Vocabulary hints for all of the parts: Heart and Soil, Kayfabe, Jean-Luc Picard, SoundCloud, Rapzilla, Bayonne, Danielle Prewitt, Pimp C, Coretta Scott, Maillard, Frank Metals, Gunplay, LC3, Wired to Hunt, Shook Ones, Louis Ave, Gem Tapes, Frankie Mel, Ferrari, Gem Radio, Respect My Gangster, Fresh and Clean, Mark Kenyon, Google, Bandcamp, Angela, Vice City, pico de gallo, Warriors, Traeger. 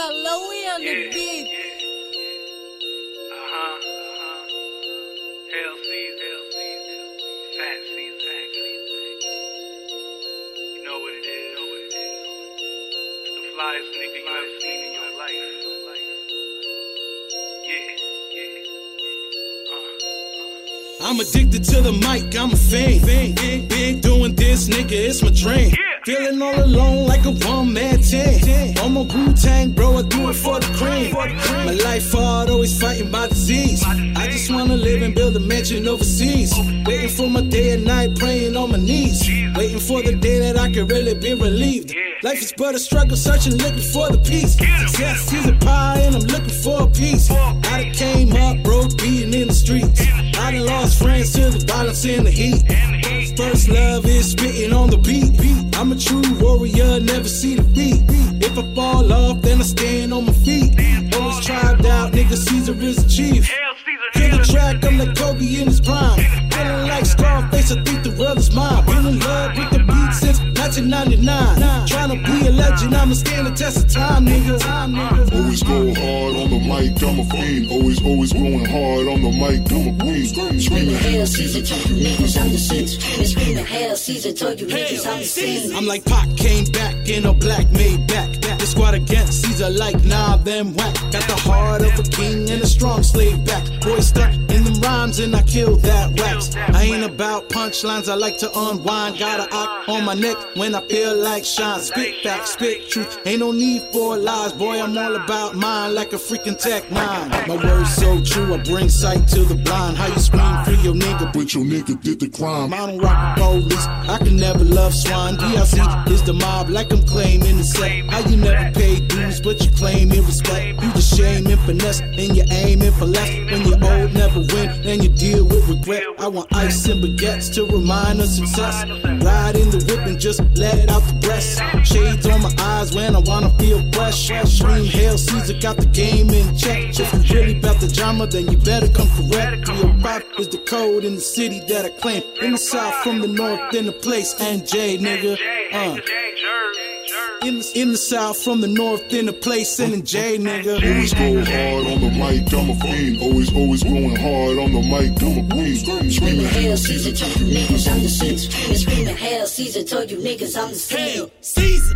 got Loey on the beat. Yeah. LC, Fat Caesar. You know what it is. It's the flyest nigga you ever seen in your life. I'm addicted to the mic, I'm a fiend. Doing this, nigga, it's my dream. Feeling all alone like a one-man team. I'm a Wu-Tang, bro, I do it for the cream. My life hard, always fighting my disease. I just wanna live and build a mansion overseas. Waiting for my day and night, praying on my knees. Waiting for the day that I can really be relieved. Life is but a struggle, searching, looking for the peace. Success is a pie and I'm looking for a piece. I done came up broke, beating in the streets. I done lost friends to the violence and the heat. First love is spitting on the beat. I'm a true warrior, never see defeat. If I fall off, then I stand on my feet. Always tried out, nigga, Caesar is a chief. Kill the track, I'm like Kobe in his prime. Feeling like Scarface, I think the world is mine. Been in love with the beat since 1999. Trying to be a legend, I'ma stand the test of time, nigga. Always go hard on the mic, I'm a fiend. Always going hard on the mic, I'm a queen. Screaming hell, Caesar, told you niggas on the scenes. Screaming hell, Caesar, told you niggas on the scenes. I'm like Pac, came back in a black made back. The squad against Caesar like, nah, them whack. Got the heart of a king and a strong slave back. Boy stuck in them rhymes and I kill that wax. I ain't about punchlines, I like to unwind. Got a ock on my neck when I feel like shine. Spit back, spit truth, ain't no need for lies. Boy, I'm all about mine like a freaking tech nine. My words so true, I bring sight to the blind. How you scream for your nigga, but your nigga did the crime. I don't rock the police, I can never love swine. DRC is the mob like I'm claiming the set. How you never pay dues, but you claim in respect. You just shame and finesse, and you aim and for less. When you old, never win, and you deal with regret. I want ice and baguettes to remind of success. Ride in the whip and just let it out the breast. Shades on my eyes when I wanna feel fresh. Dream hell, Caesar got the game in check. If you really about the drama, then you better come correct. 305 is the code in the city that I claim. In the south, from the north, in the place, and J, nigga. In the south, from the north, in the place, and in J, nigga. Always go hard on the mic, I'm a fiend. Always going hard on the mic, I'm a queen. Screaming hell, Caesar, told you niggas on the scenes. Screaming hell, Caesar, told you niggas on the scenes. Hell, Caesar.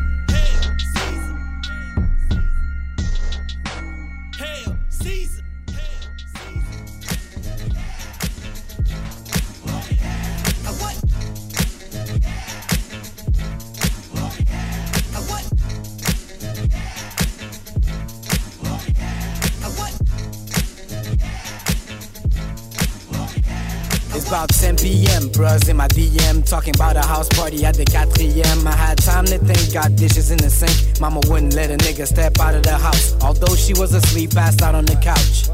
About 10 p.m., bros in my DM, talking about a house party at the 4ème. I had time to think, got dishes in the sink. Mama wouldn't let a nigga step out of the house. Although she was asleep, passed out on the couch.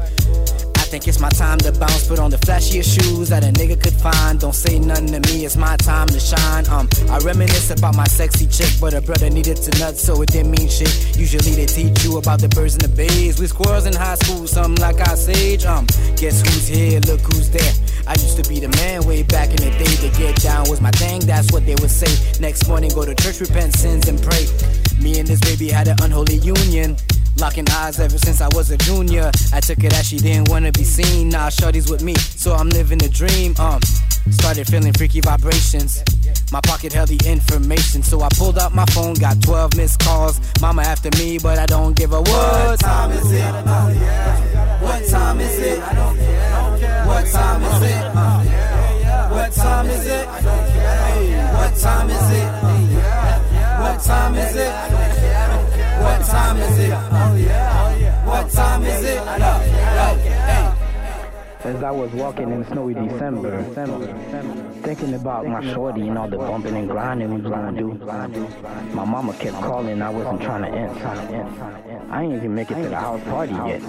I think it's my time to bounce, put on the flashiest shoes that a nigga could find. Don't say nothing to me, it's my time to shine. I reminisce about my sexy chick, but her brother needed to nut, so it didn't mean shit. Usually they teach you about the birds and the bees. We squirrels in high school, something like our sage. Guess who's here, look who's there. I used to be the man way back in the day. To get down was my thing, that's what they would say. Next morning go to church, repent sins and pray. Me and this baby had an unholy union. Locking eyes ever since I was a junior. I took it as she didn't want to be seen. Now shorty's with me, so I'm living the dream. Started feeling freaky vibrations. My pocket held the information, so I pulled out my phone, got 12 missed calls. Mama after me, but I don't give a what time is it? What time is it? I don't care. What time is it? What time is it? What time is it? What time is it? What time is it? What time is it? As I was walking in snowy December, thinking about my shorty and all the bumping and grinding we was gonna do, my mama kept calling, I wasn't trying to end. I ain't even make it to the house party yet.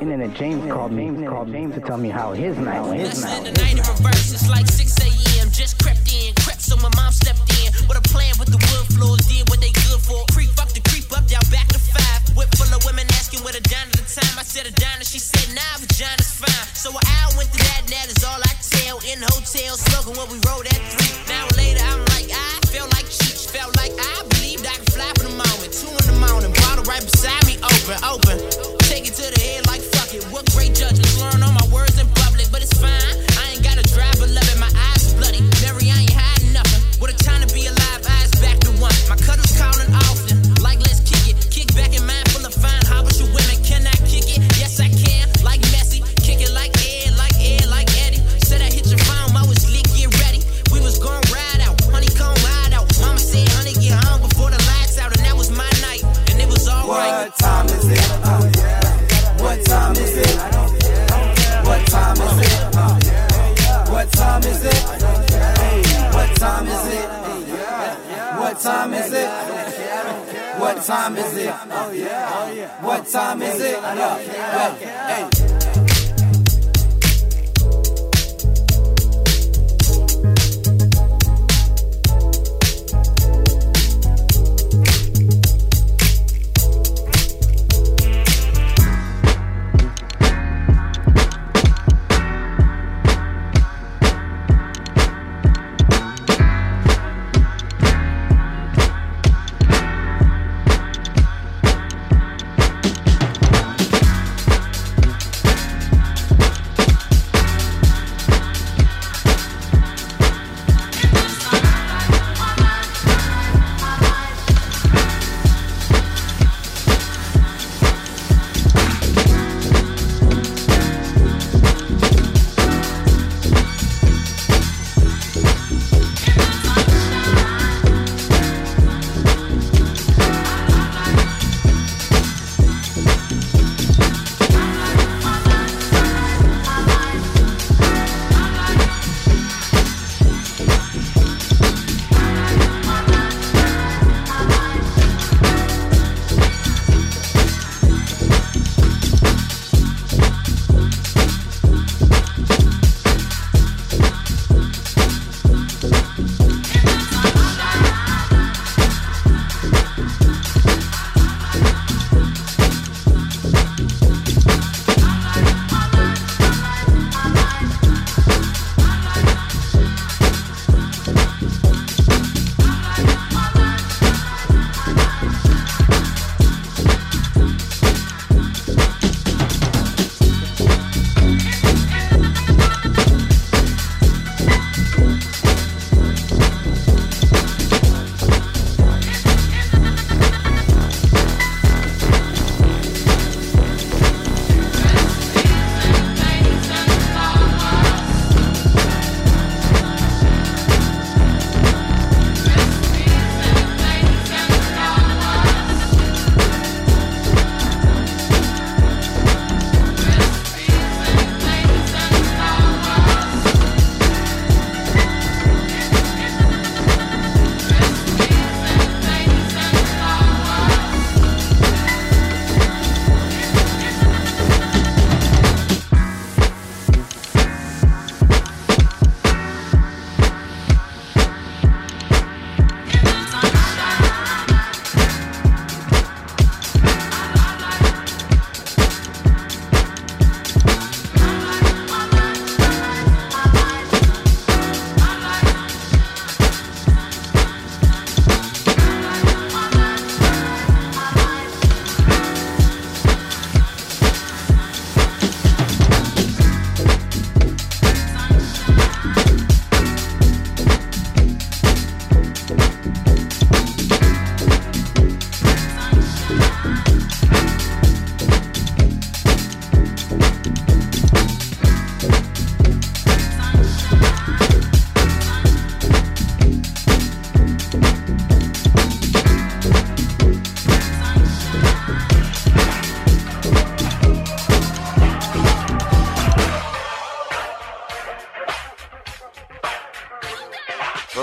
And then James called me to tell me how his night went. Listen, the night in reverse, it's like 6 a.m. Just crept in, so my mom stepped in. With a plan with the wood floors, did what they good for. Creep up the creep up, down back to 5. Whip full of women asking where to dine at the time. I said a diner, she said, nah, vagina's fine. So an hour went to that, and that is all I tell. In hotels, smoking when we rolled at 3. Now later, I'm like, I felt like cheap. Felt like I believed I could fly for the moment. 2 in the morning, bottle right beside. What time is it? What time is it? What time is it? What time is it? What time is it? What time is it? What time is it? What time is it? Hey.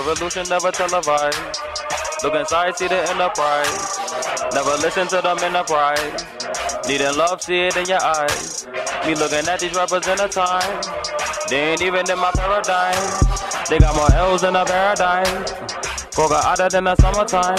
Revolution never televised. Look inside, see the enterprise. Never listen to them in the pride. Needing love, see it in your eyes. Me looking at these rappers in a time. They ain't even in my paradigm. They got more L's than a paradigm. Coca hotter than the summertime.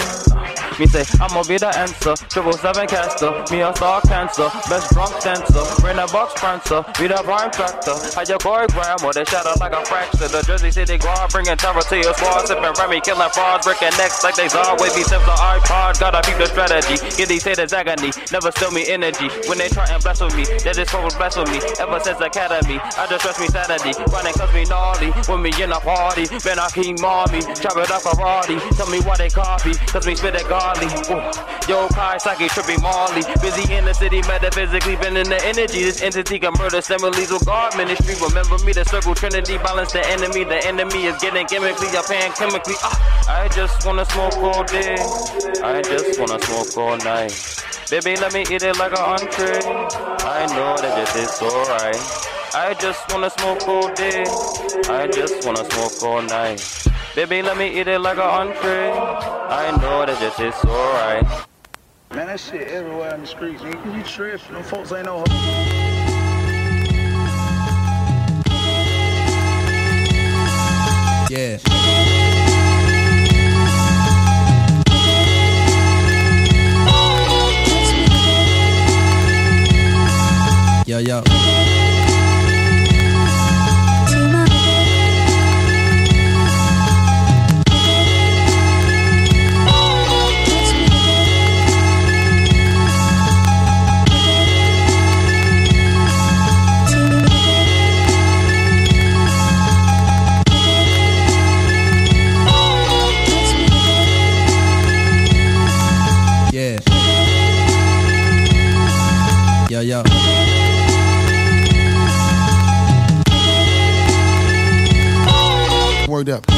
Me say, I'ma be the answer. 777 caster, me a star cancer. Best drunk dancer, bring a box prancer. Be the prime factor, hide your choreograph. Or they shatter like a fracture. The Jersey City guard, bringing terror to your squad. Sipping Remy, killing frauds, breaking necks like they saw. Wavy sips on iPod, gotta keep the strategy. Get these haters agony, never steal me energy. When they try and blaspheme me, they just full blasphemy. Ever since academy, I just stress me sanity. Running cause me naughty, with me in a party. Been I keep mommy, chop it up Ferrari. Tell me why they copy, cause me spit it God. Ooh. Yo, Kai, Saki, Trippy, Marley. Busy in the city, metaphysically been in the energy. This entity can murder similes with God ministry. Remember me, the circle, Trinity, balance the enemy. The enemy is getting chemically, I'm paying chemically. I just wanna smoke all day. I just wanna smoke all night. Baby, let me eat it like an entree. I know that this is alright. I just wanna smoke all day. I just wanna smoke all night. Baby, let me eat it like an entree. I know that this is alright. Man, that shit everywhere in the streets, nigga. You tripping? Them folks ain't no ho. Yeah. Yo, yo. Yo, yo. Word up. Yo.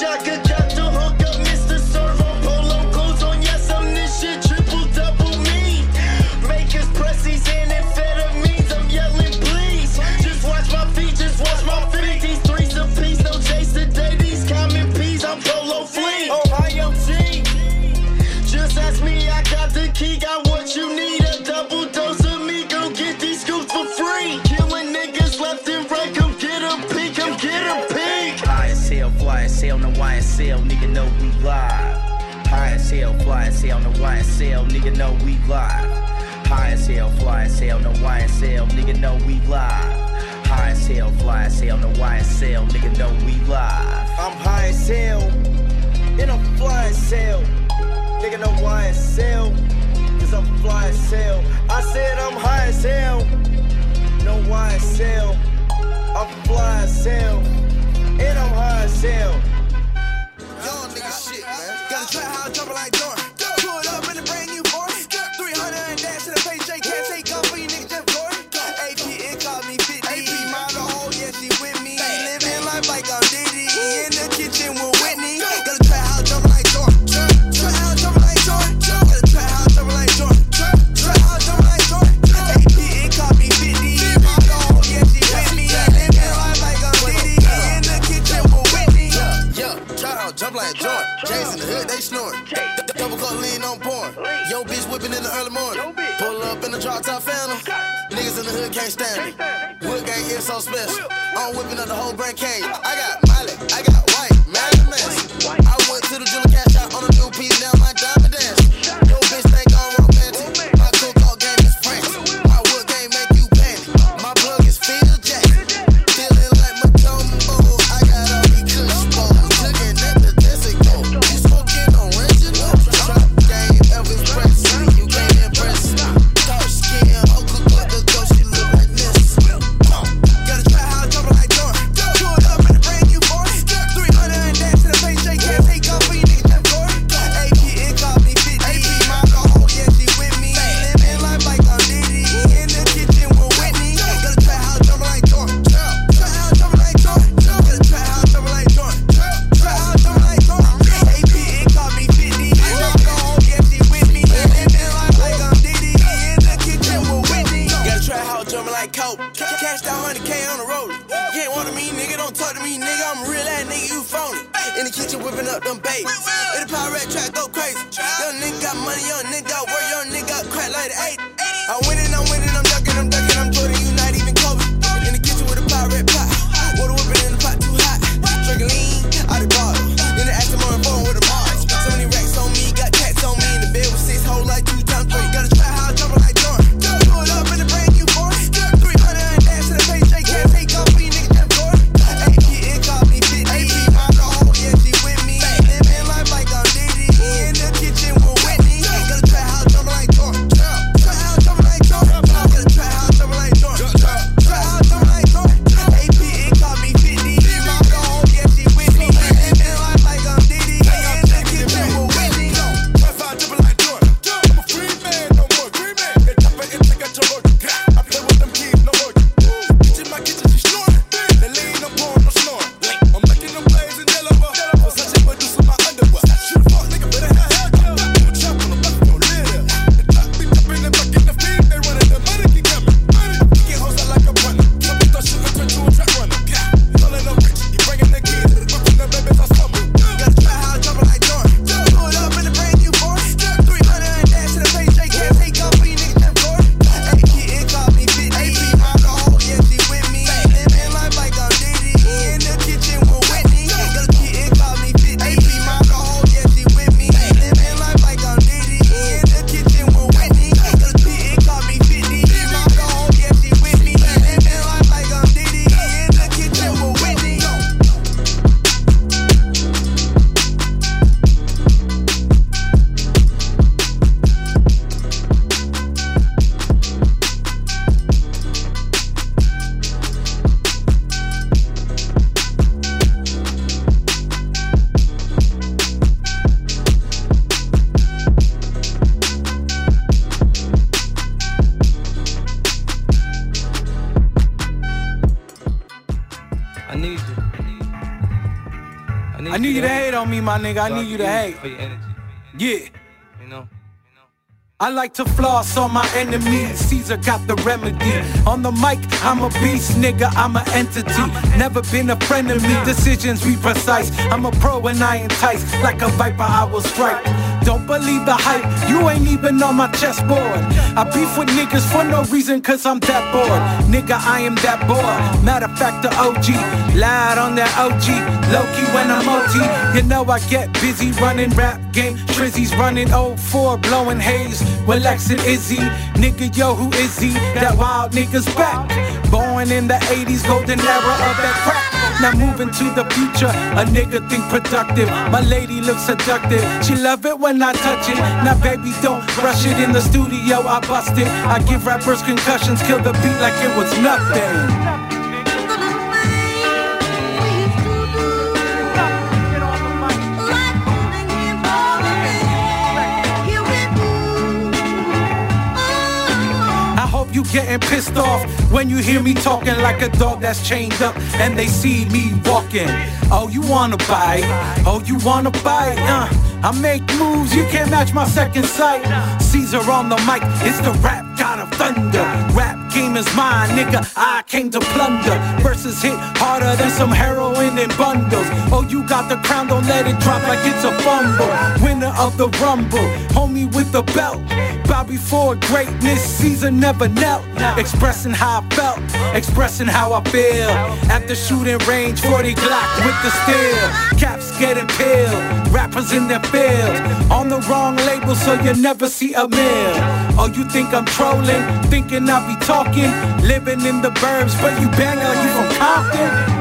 Shaka. fleek. Oh, IMG. Just ask me, I got the key, got what you need. A double dose of me, go get these scoops for free. Killing niggas left and right, come get a peek, come get a peek. High as hell, fly as hell, no YSL, nigga know we live. High as hell, fly as hell, no YSL, nigga know we live. High as hell, fly as hell, no YSL, nigga know we live. High as hell, fly as hell, no YSL, nigga know we live. I'm high as hell, and I'm fly as hell. Nigga know why it's hell, cause I'm fly as hell. I said I'm high as hell, know why it's hell. I'm fly as hell, and I'm high as hell. Young nigga shit, man. Gotta try how I jump like Jordan. Pull up in the brand new board. 300 and dash in the paycheck. Can't take off for you niggas just bored. AP, it called me 50. AP, mind the hole, yeah, she with me. Living life like I'm Diddy. In the kitchen with Whitney. Gotta try how I jump like Jordan. Try how I jump like Jordan. Gotta try how I jump like Jordan. Try how I jump like Jordan. AP, it called me 50. Mind the hole, yeah, she with me. Living life like I'm Diddy. In the kitchen with Whitney. Yeah, try how I jump like Jordan. Jays in the hood, they snoring. Double cup lean on porn. Yo, bitch whipping in the early morning. Pull up in the drop top phantom. Niggas in the hood can't stand me. Wood gang is so special. I'm whipping up the whole brand cane. I got Miley, I got white, Mad Mess. I went to the jeweler, cash out on a new piece, now my diamond dance. Yo, bitch think I'm romantic. My cook-off game is French. My wood game make you panic. My plug is Phil Jack. Feeling like my Matumbo. I got all these good spots. Looking at the Tessico. You smoking on original. Trap game, Elvis Presley. You can't impress me. Dark skin, Uncle Bucka, go, she look like this. Gotta try how to jump like Jordan. Pulled up in the brand new board. 300 and dash in the paycheck. Can't take off for you niggas just bored. AP, it called me 50. AP, mind the hole, yeah, she with me. Living life like I'm Diddy. In the kitchen with Whitney. Gotta try how to jump like Jordan. Try how to jump like Jordan. Gotta try how to jump like Jordan. Try how to jump like Jordan. AP, it called me 50. Mind the hole, yeah, she with me. Living life like I'm Diddy. In the kitchen with Whitney. Gotta try how to jump like Coke. Cash that 100K on the road. Can't want to me, nigga, don't talk to me, nigga. I'm a real ass nigga, you phony. In the kitchen whipping up them babies. In the power rat track, go crazy. Young nigga got money, young nigga got work, young nigga got crack like the 80. I'm winning, I'm ducking, I'm Jordan, you not even Kobe. In the kitchen with a power rat pot. Water whipping in the pot too hot. Drinking lean, out the bottle. In the action more phone with a box. So many racks on me, got cats on me. In the bed with six hoes like 2 times 3. Gotta try how I jump like Jordan. Pull up in the brand new board. 300 and dash to the paycheck. Can't take off for you niggas just bored. AP, it called me 50. AP, mind the hole, yeah, she with me. Living life like I'm Diddy. In the kitchen with Whitney. Gotta try how to jump like Jordan. Try how to jump like Jordan. Gotta try how to jump like Jordan. Try how to jump like Jordan. AP, it called me 50. Mind the hole, yeah, she with me. Living life like I'm Diddy. In the kitchen with Whitney. Try how to jump like Jordan. I'm a free man, no more free man. They jump it, they got your look. I play with them kids, no more. Kitchen, my kitchen, she snoring. They lean, I'm pouring, I'm snoring. I'm making them plays in Delaware. For such a produce with my underwear. Shoot a fuck, nigga, better have hair. I'm a trap on the bucket, don't live there. The top be jumping, the bucket, the field, they running, the money keep coming. We get hoes out like a runner. Some bitch, I shoot a bitch, you a trap runner. Calling up rich, you bringing the kids. Fucking the babies, I stumble. Gotta try how I jump like Jordan. Pull up in the brand new board. 300 and dash to the paycheck. Can't take off for you niggas just bored. AP, it called me 50. AP, mind the hole, yeah, she with me. Living life like I'm Diddy. In the kitchen with Whitney. Gotta keep it, call me 50. AP, mind the hole, yeah, she with me. Living life like I'm Diddy. In the kitchen with Whitney. Gotta keep it, call me 50. Mind the hole, yeah, she with me. Living life like I'm Diddy. In the kitchen with Whitney. I need you to hate on me, my nigga. I need you to hate. Yeah. You know? I like to floss on my enemies. Caesar got the remedy. On the mic, I'm a beast, nigga, I'm an entity. Never been a friend of me, decisions be precise. I'm a pro and I entice, like a viper I will strike. Don't believe the hype, you ain't even on my chessboard. I beef with niggas for no reason, cause I'm that bored. Nigga, I am that bored. Matter of fact, the OG, lied on that OG. Low-key when I'm OT, you know I get busy running rap game. Trizzy's running 04, blowing haze. Well, Lex and Izzy, nigga, yo, who is he? That wild nigga's back. Born in the 80s, golden era of that crack. Now moving to the future, a nigga think productive. My lady looks seductive, she love it when I touch it. Now baby, don't rush it, in the studio I bust it. I give rappers concussions, kill the beat like it was nothing. You getting pissed off when you hear me talking like a dog that's chained up and they see me walking. Oh, you wanna bite? Oh, you wanna bite? I make moves, you can't match my second sight. Caesar on the mic, it's the Rap God of Thunder. Rap game is mine, nigga, I came to plunder. Verses hit harder than some heroin in bundles. Oh, you got the crown, don't let it drop like it's a fumble. Winner of the Rumble, homie with the belt. Bow before greatness, Caesar never knelt. Expressing how I felt, expressing how I feel. At the shooting range, 40 Glock with the steel. Caps getting peeled, rappers in their fields. On the wrong label, so you never see a meal. Oh, you think I'm trolling, thinking I be talking. Living in the burbs, but you bang on you from Compton.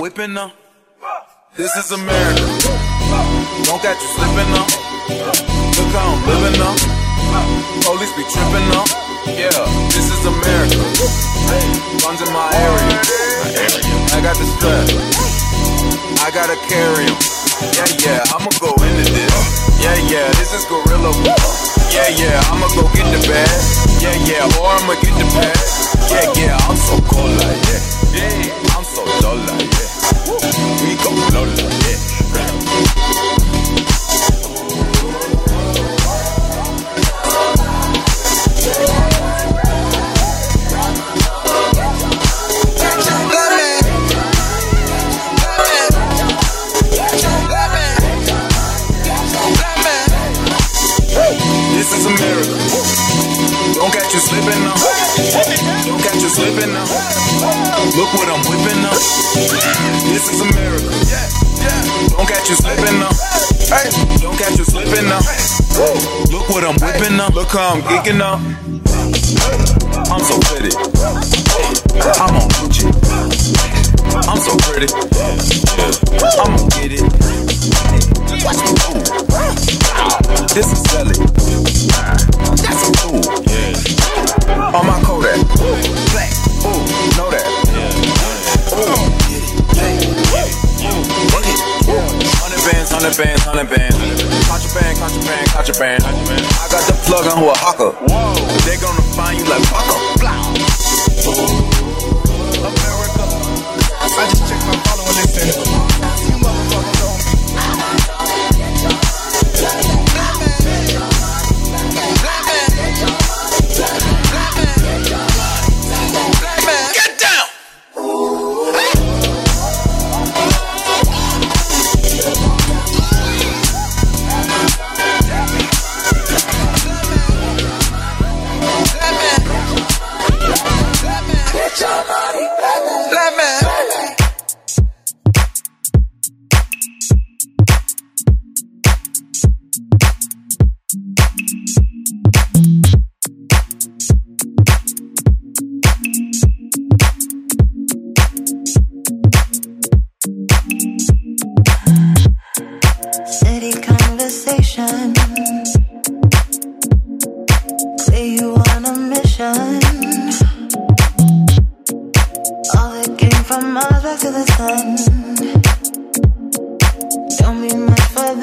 Whipping up. This is America. Don't got you slipping up. Look how I'm living up. Police be tripping up. Yeah, this is America. Guns in my area. I got the strap. I gotta carry 'em. Yeah, yeah, I'ma go into this. Yeah, yeah, this is guerrilla war. Yeah, yeah, I'ma go get the bag. Yeah, yeah, or I'ma get the bag. Yeah, yeah, I'm so cold like that. Yeah, I'm so dull like that. We go low like that. Look what I'm whipping up. This is America. Don't catch you slipping up. Don't catch you slipping up. Look what I'm whipping up. Look how I'm geeking up. I'm so pretty. I'm on Gucci. I'm so pretty. I'm gonna get it. Watch me move. This is selling. That's a fool. On my Kodak. Black. Ooh, know that. Ooh, get it, get it, get it, get it. 100 bands. Contraband. I got the plug on who a hawker. They gonna find you like Paco. America. I just checked my follow and listen. You motherfuckers on me.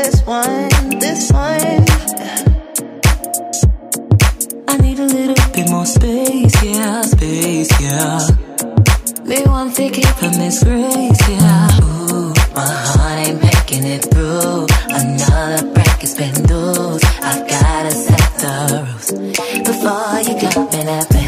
this one. I need a little bit more space, yeah. They want to keep from this grace, yeah. Ooh, my heart ain't making it through. Another bracket's been loose. I gotta set the rules before you got me that bang.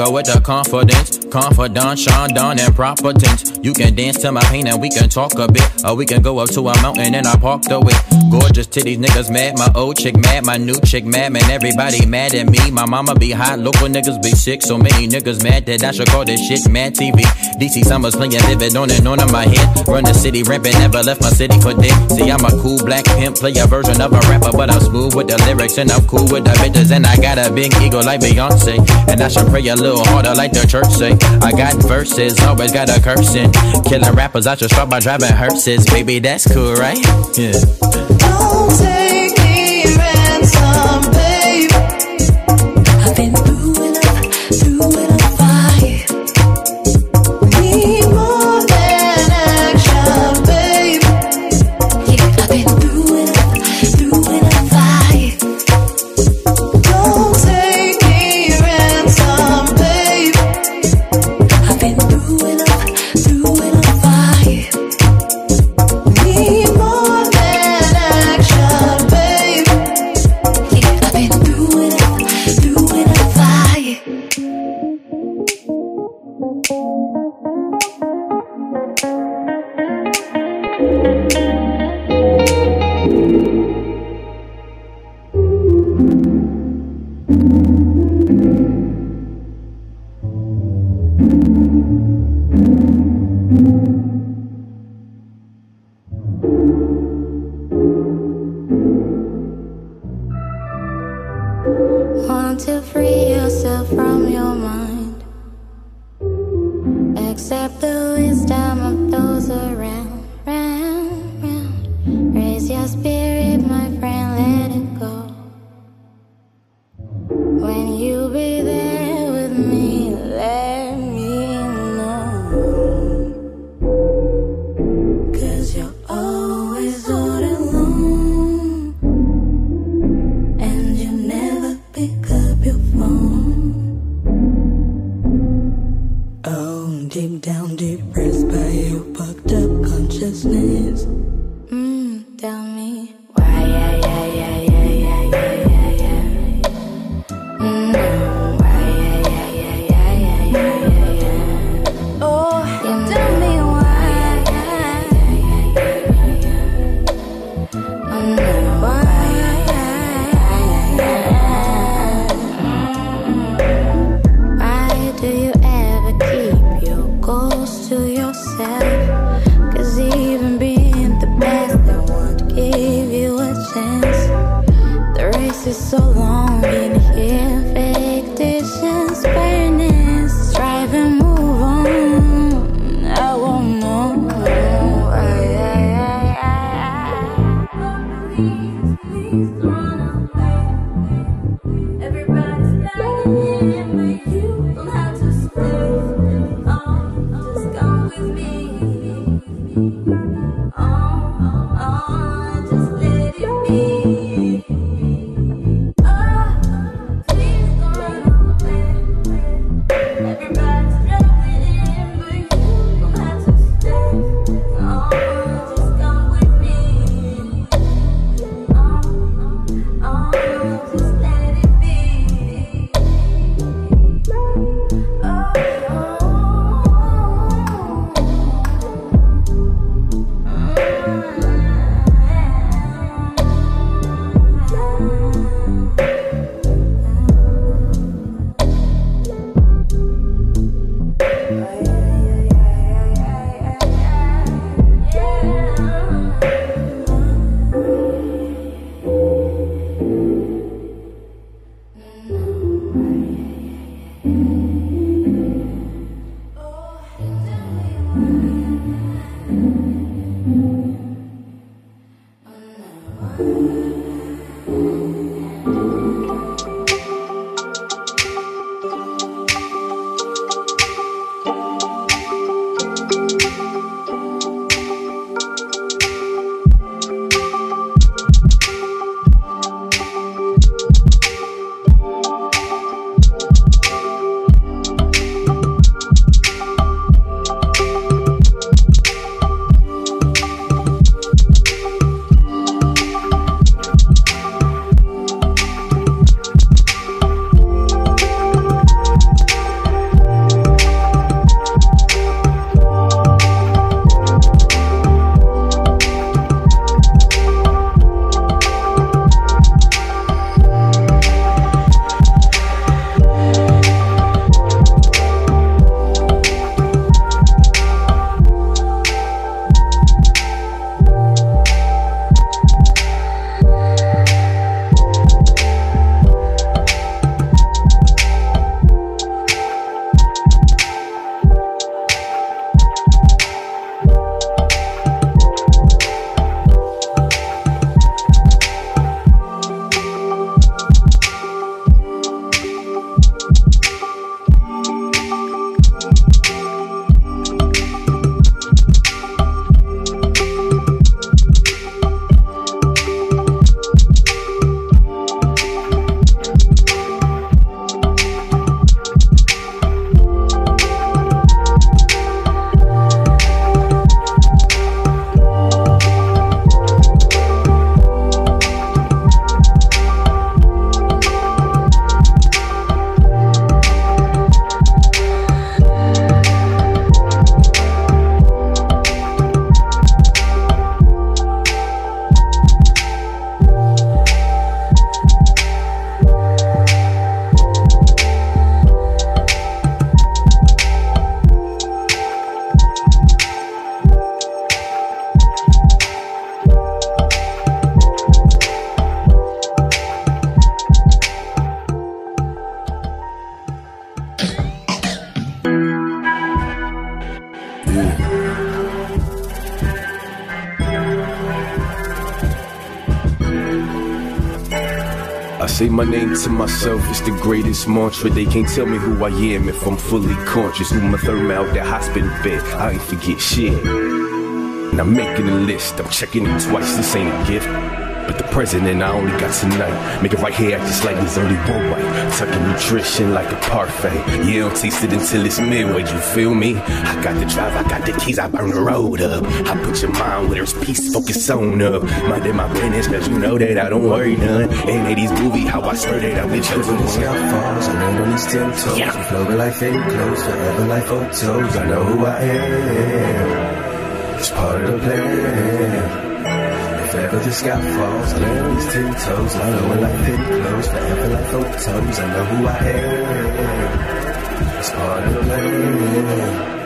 With the confidence, confidant, Sean, Don, and propotence. You can dance to my pain and we can talk a bit. Or we can go up to a mountain and I park the whip. Gorgeous titties, niggas mad. My old chick mad, my new chick mad. Man, everybody mad at me. My mama be hot, local niggas be sick. So many niggas mad that I should call this shit Mad TV. DC summers playing vivid on and on in my head. Run the city rampant, never left my city for dead. See, I'm a cool black pimp, play a version of a rapper. But I'm smooth with the lyrics and I'm cool with the bitches. And I got a big ego like Beyonce. And I should pray a little harder like the church say. I got verses, always got a cursing. Killing rappers, I should start by driving hearses. Baby, that's cool, right? Yeah. Don't take me ransom, babe. I've been through it. say my name to myself, it's the greatest mantra. They can't tell me who I am if I'm fully conscious. Move my thermal out that hospital bed, I ain't forget shit. And I'm making a list, I'm checking it twice, this ain't a gift. But the present and I only got tonight. Make it right here, I just like there's only one way. Tucking nutrition like a parfait. You don't taste it until it's midway, you feel me? I got the drive, I got the keys, I burn the road up. I put your mind where there's peace, focus on up. Minding my business, cause you know that I don't worry none. Ain't 80s movie, how I swear that I've been chosen. It's got falls, I land on these 10 toes. Yeah. I'm floating like fake clothes, forever like photos. I know who I am, it's part of the plan. Forever the sky falls, I land on these 10 toes. I'm going like thin clothes, forever like photos. I know who I am, it's part of the plan.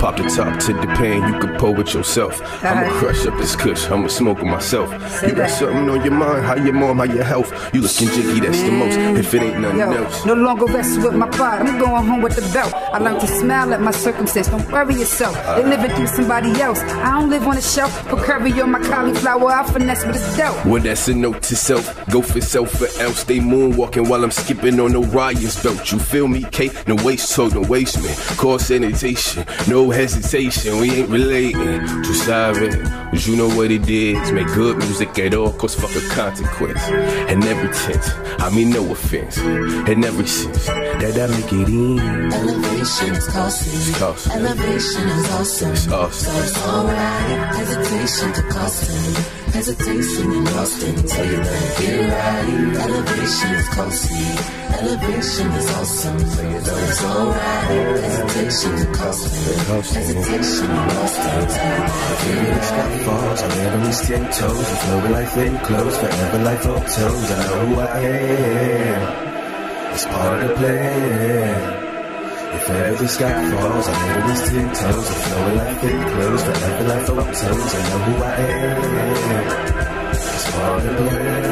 Pop the top to the pan, you can pour it yourself. I'ma crush up this kush, I'ma smoke it myself. You got something on your mind, how your mom, how your health. You looking jiggy, that's the most, if it ain't nothing else. No longer wrestle with my pride, I'm going home with the belt. I learned to smile at my circumstance, don't worry yourself. They living through somebody else, I don't live on a shelf. Put curry on my cauliflower, I finesse with a stealth. Well, that's a note to self, go for self or else. They moonwalking while I'm skipping on the Orion's belt. You feel me, K? No waste, so no waste, man. Cause sanitation, no hesitation, we ain't relating. Too silent, but you know what it is. Make good music at all costs, fuck a consequence. And every tense, I mean no offense. And every sense that I make it in. Elevation is costly. Elevation is awesome. It's awesome. So it's alright. Hesitation could cost me. Hesitation and lost it. So you better get it right. Elevation is costly. Elevation is awesome, so you know it's alright. Hesitation to cost me. Hesitation to cost me. It's got falls, I land on these 10 toes. It's no life in clothes, forever like photos. I know who I am, it's part of the plan. If ever the sky falls, I land on these 10 toes. It's no life in clothes, forever like photos. I know who I am, it's part of the plan.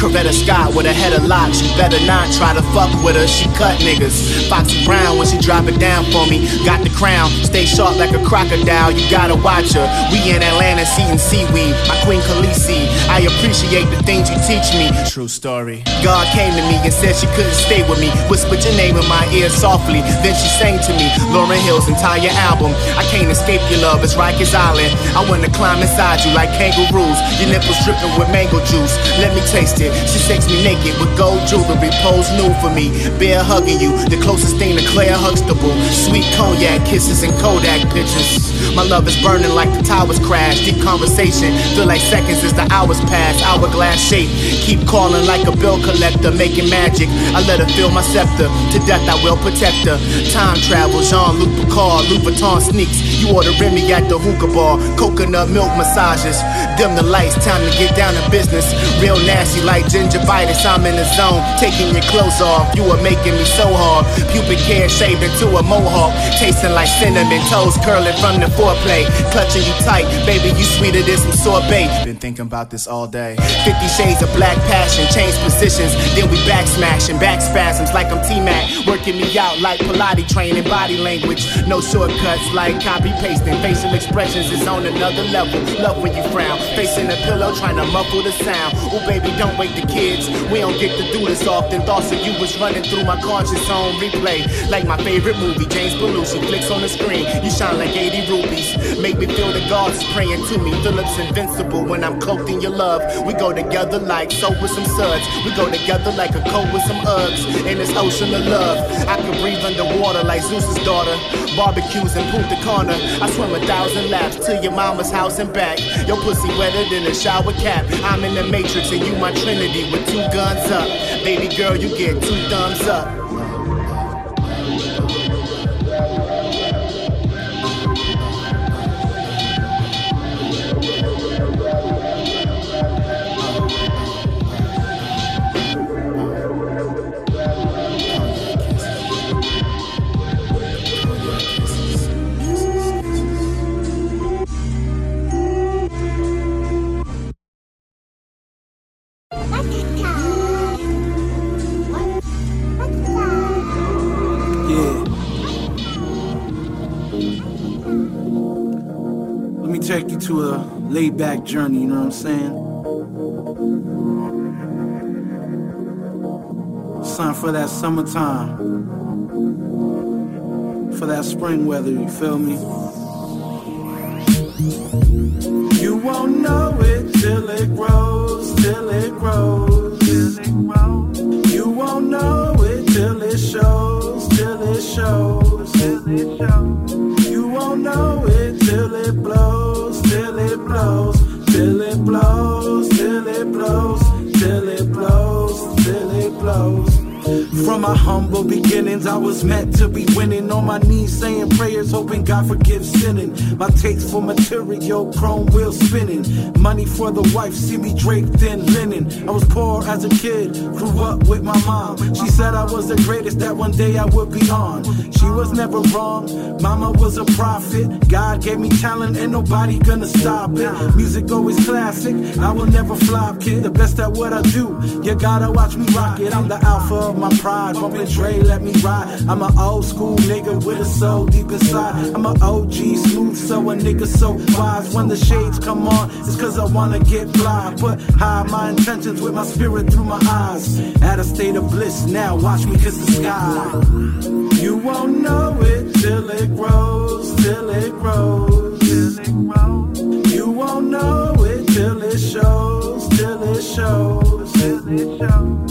Coretta Scott with a head of locks. You better not try to fuck with her, she cut niggas. Foxy Brown when she drop it down for me. Got the crown, stay sharp like a crocodile. You gotta watch her, we in Atlanta eating seaweed. My Queen Khaleesi, I appreciate the things you teach me. True story. God came to me and said she couldn't stay with me. Whispered your name in my ear softly, then she sang to me Lauryn Hill's entire album. I can't escape your love, it's Rikers Island. I wanna climb inside you like kangaroos. Your nipples dripping with mango juice, let me taste it. She sex me naked with gold jewelry, pose new for me. Bear hugging you, the closest thing to Claire Huxtable. Sweet cognac kisses and Kodak pictures. My love is burning like the towers crash. Deep conversation, feel like seconds as the hours pass. Hourglass shape, keep calling like a bill collector. Making magic, I let her feel my scepter. To death I will protect her. Time travel, Jean-Luc Picard, Louis Vuitton sneaks. You order Remy at the hookah bar. Coconut milk massages, dim the lights, time to get down to business. Real nasty like gingivitis, I'm in the zone. Taking your clothes off, you are making me so hard. Pubic hair shaved into a mohawk, tasting like cinnamon, toes curling from the foreplay. Clutching you tight, baby you sweeter than some sorbet. Been thinking about this all day. 50 shades of black passion, change positions, then we back smashing, back spasms like I'm T-Mac. Working me out like Pilates training, body language, no shortcuts like copy pasting. Facial expressions is on another level. Love when you frown, facing a pillow trying to muffle through the sound. Oh baby, don't wake the kids. We don't get to do this often. Thoughts of you was running through my conscious on replay. Like my favorite movie, James Belushi flicks on the screen. You shine like 80 rubies. Make me feel the gods praying to me. Philip's invincible when I'm cloaked in your love. We go together like soap with some suds. We go together like a coat with some Uggs. In this ocean of love, I can breathe underwater like Zeus's daughter. Barbecues in Punta Cana. I swim 1,000 laps to your mama's house and back. Your pussy wetter than a shower cap. I'm in the Matrix and you my Trinity with two guns up. Baby girl, you get two thumbs up. To a laid-back journey, you know what I'm saying? Sign for that summertime, for that spring weather, you feel me? You won't know it till it grows, till it grows, till it grows. You won't know it till it shows, till it shows, till it shows. You won't know it till it blows. Blows, till it blows, till it blows, till it blows, till it blows. From my humble beginnings, I was meant to be winning. On my knees saying prayers, hoping God forgives sinning. My taste for material, chrome wheel spinning. Money for the wife, see me draped in linen. I was poor as a kid, grew up with my mom. She said I was the greatest, that one day I would be on. She was never wrong, mama was a prophet. God gave me talent, ain't nobody gonna stop it. Music always classic, I will never flop, kid. The best at what I do, you gotta watch me rock it. I'm the alpha of my pride, bumpin' Dre, let me ride. I'm an old school nigga with a soul deep inside. I'm an OG smooth, so a nigga so wise. When the shades come on, it's cause I wanna get fly. Put high my intentions with my spirit through my eyes. At a state of bliss now, watch me kiss the sky. You won't know it till it grows, till it grows, till it grows. You won't know it till it shows, till it shows, till it shows.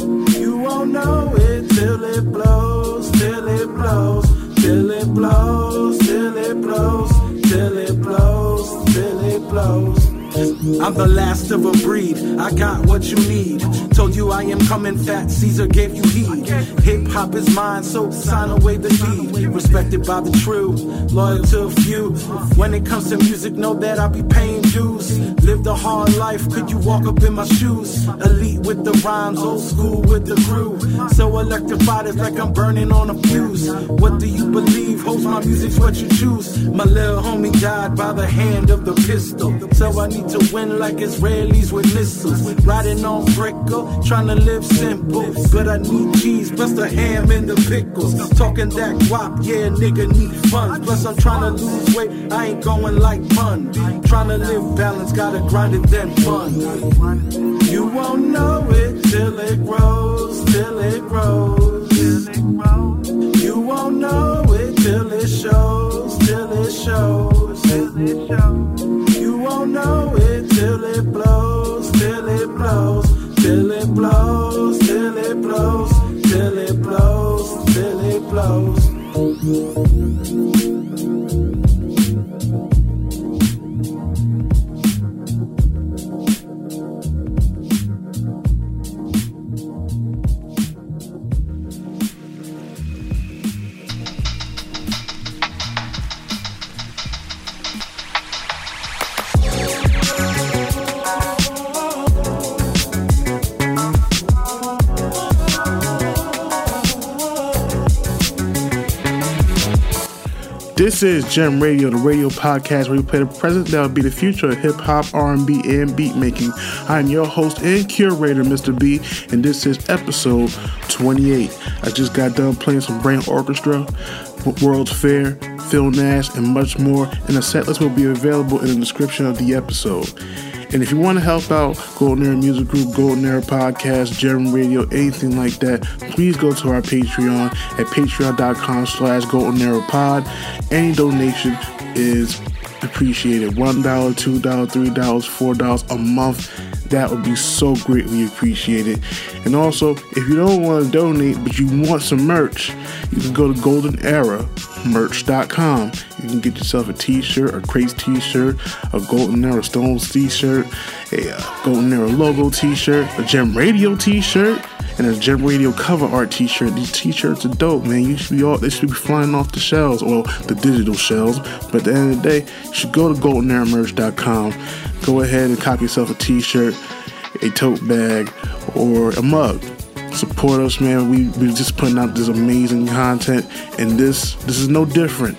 Know it till it blows, till it blows, till it blows, till it blows, till it blows, till it blows. I'm the last of a breed, I got what you need. Told you I am coming, Fat Caesar gave you heed. Hip hop is mine, so sign away the deed. Respected by the true, loyal to a few. When it comes to music, know that I be paying dues. Lived a hard life, could you walk up in my shoes? Elite with the rhymes, old school with the crew. So electrified, it's like I'm burning on a fuse. What do you believe? Host my music's what you choose. My little homie died by the hand of the pistol. So I need to win like Israelis with missiles. Riding on brickle, trying to live simple. But I need cheese, plus the ham and the pickles. Talking that guap, yeah, nigga need funds. Plus I'm trying to lose weight, I ain't going like fun. Trying to live balanced, gotta grind it then fun. You won't know it till it grows, till it grows, till it grows. You won't know it till it shows, till it shows, till it shows. Know it till it blows, till it blows, till it blows, till it blows, till it blows, till it blows. This is Gem Radio, the radio podcast where we play the present that will be the future of hip-hop, R&B, and beat-making. I'm your host and curator, Mr. B, and this is episode 28. I just got done playing some Brain Orchestra, World's Fair, Phil Nash, and much more, and the set list will be available in the description of the episode. And if you want to help out Golden Era Music Group, Golden Era Podcast, Gem Radio, anything like that, please go to our Patreon at patreon.com/Golden Era Pod. Any donation is appreciated. $1, $2, $3, $4 a month. That would be so greatly appreciated. And also, if you don't want to donate but you want some merch, you can go to goldenermerch.com. You can get yourself a t-shirt, a Crates t-shirt, a Golden Era Stones t-shirt, a Golden Era logo t-shirt, a Gem Radio t-shirt, and a Gem Radio cover art t-shirt. These t-shirts are dope, man. They should be flying off the shelves, or the digital shelves. But at the end of the day, you should go to goldenermerch.com. Go ahead and copy yourself a t-shirt, a tote bag, or a mug. Support us, man. We're just putting out this amazing content, and this is no different.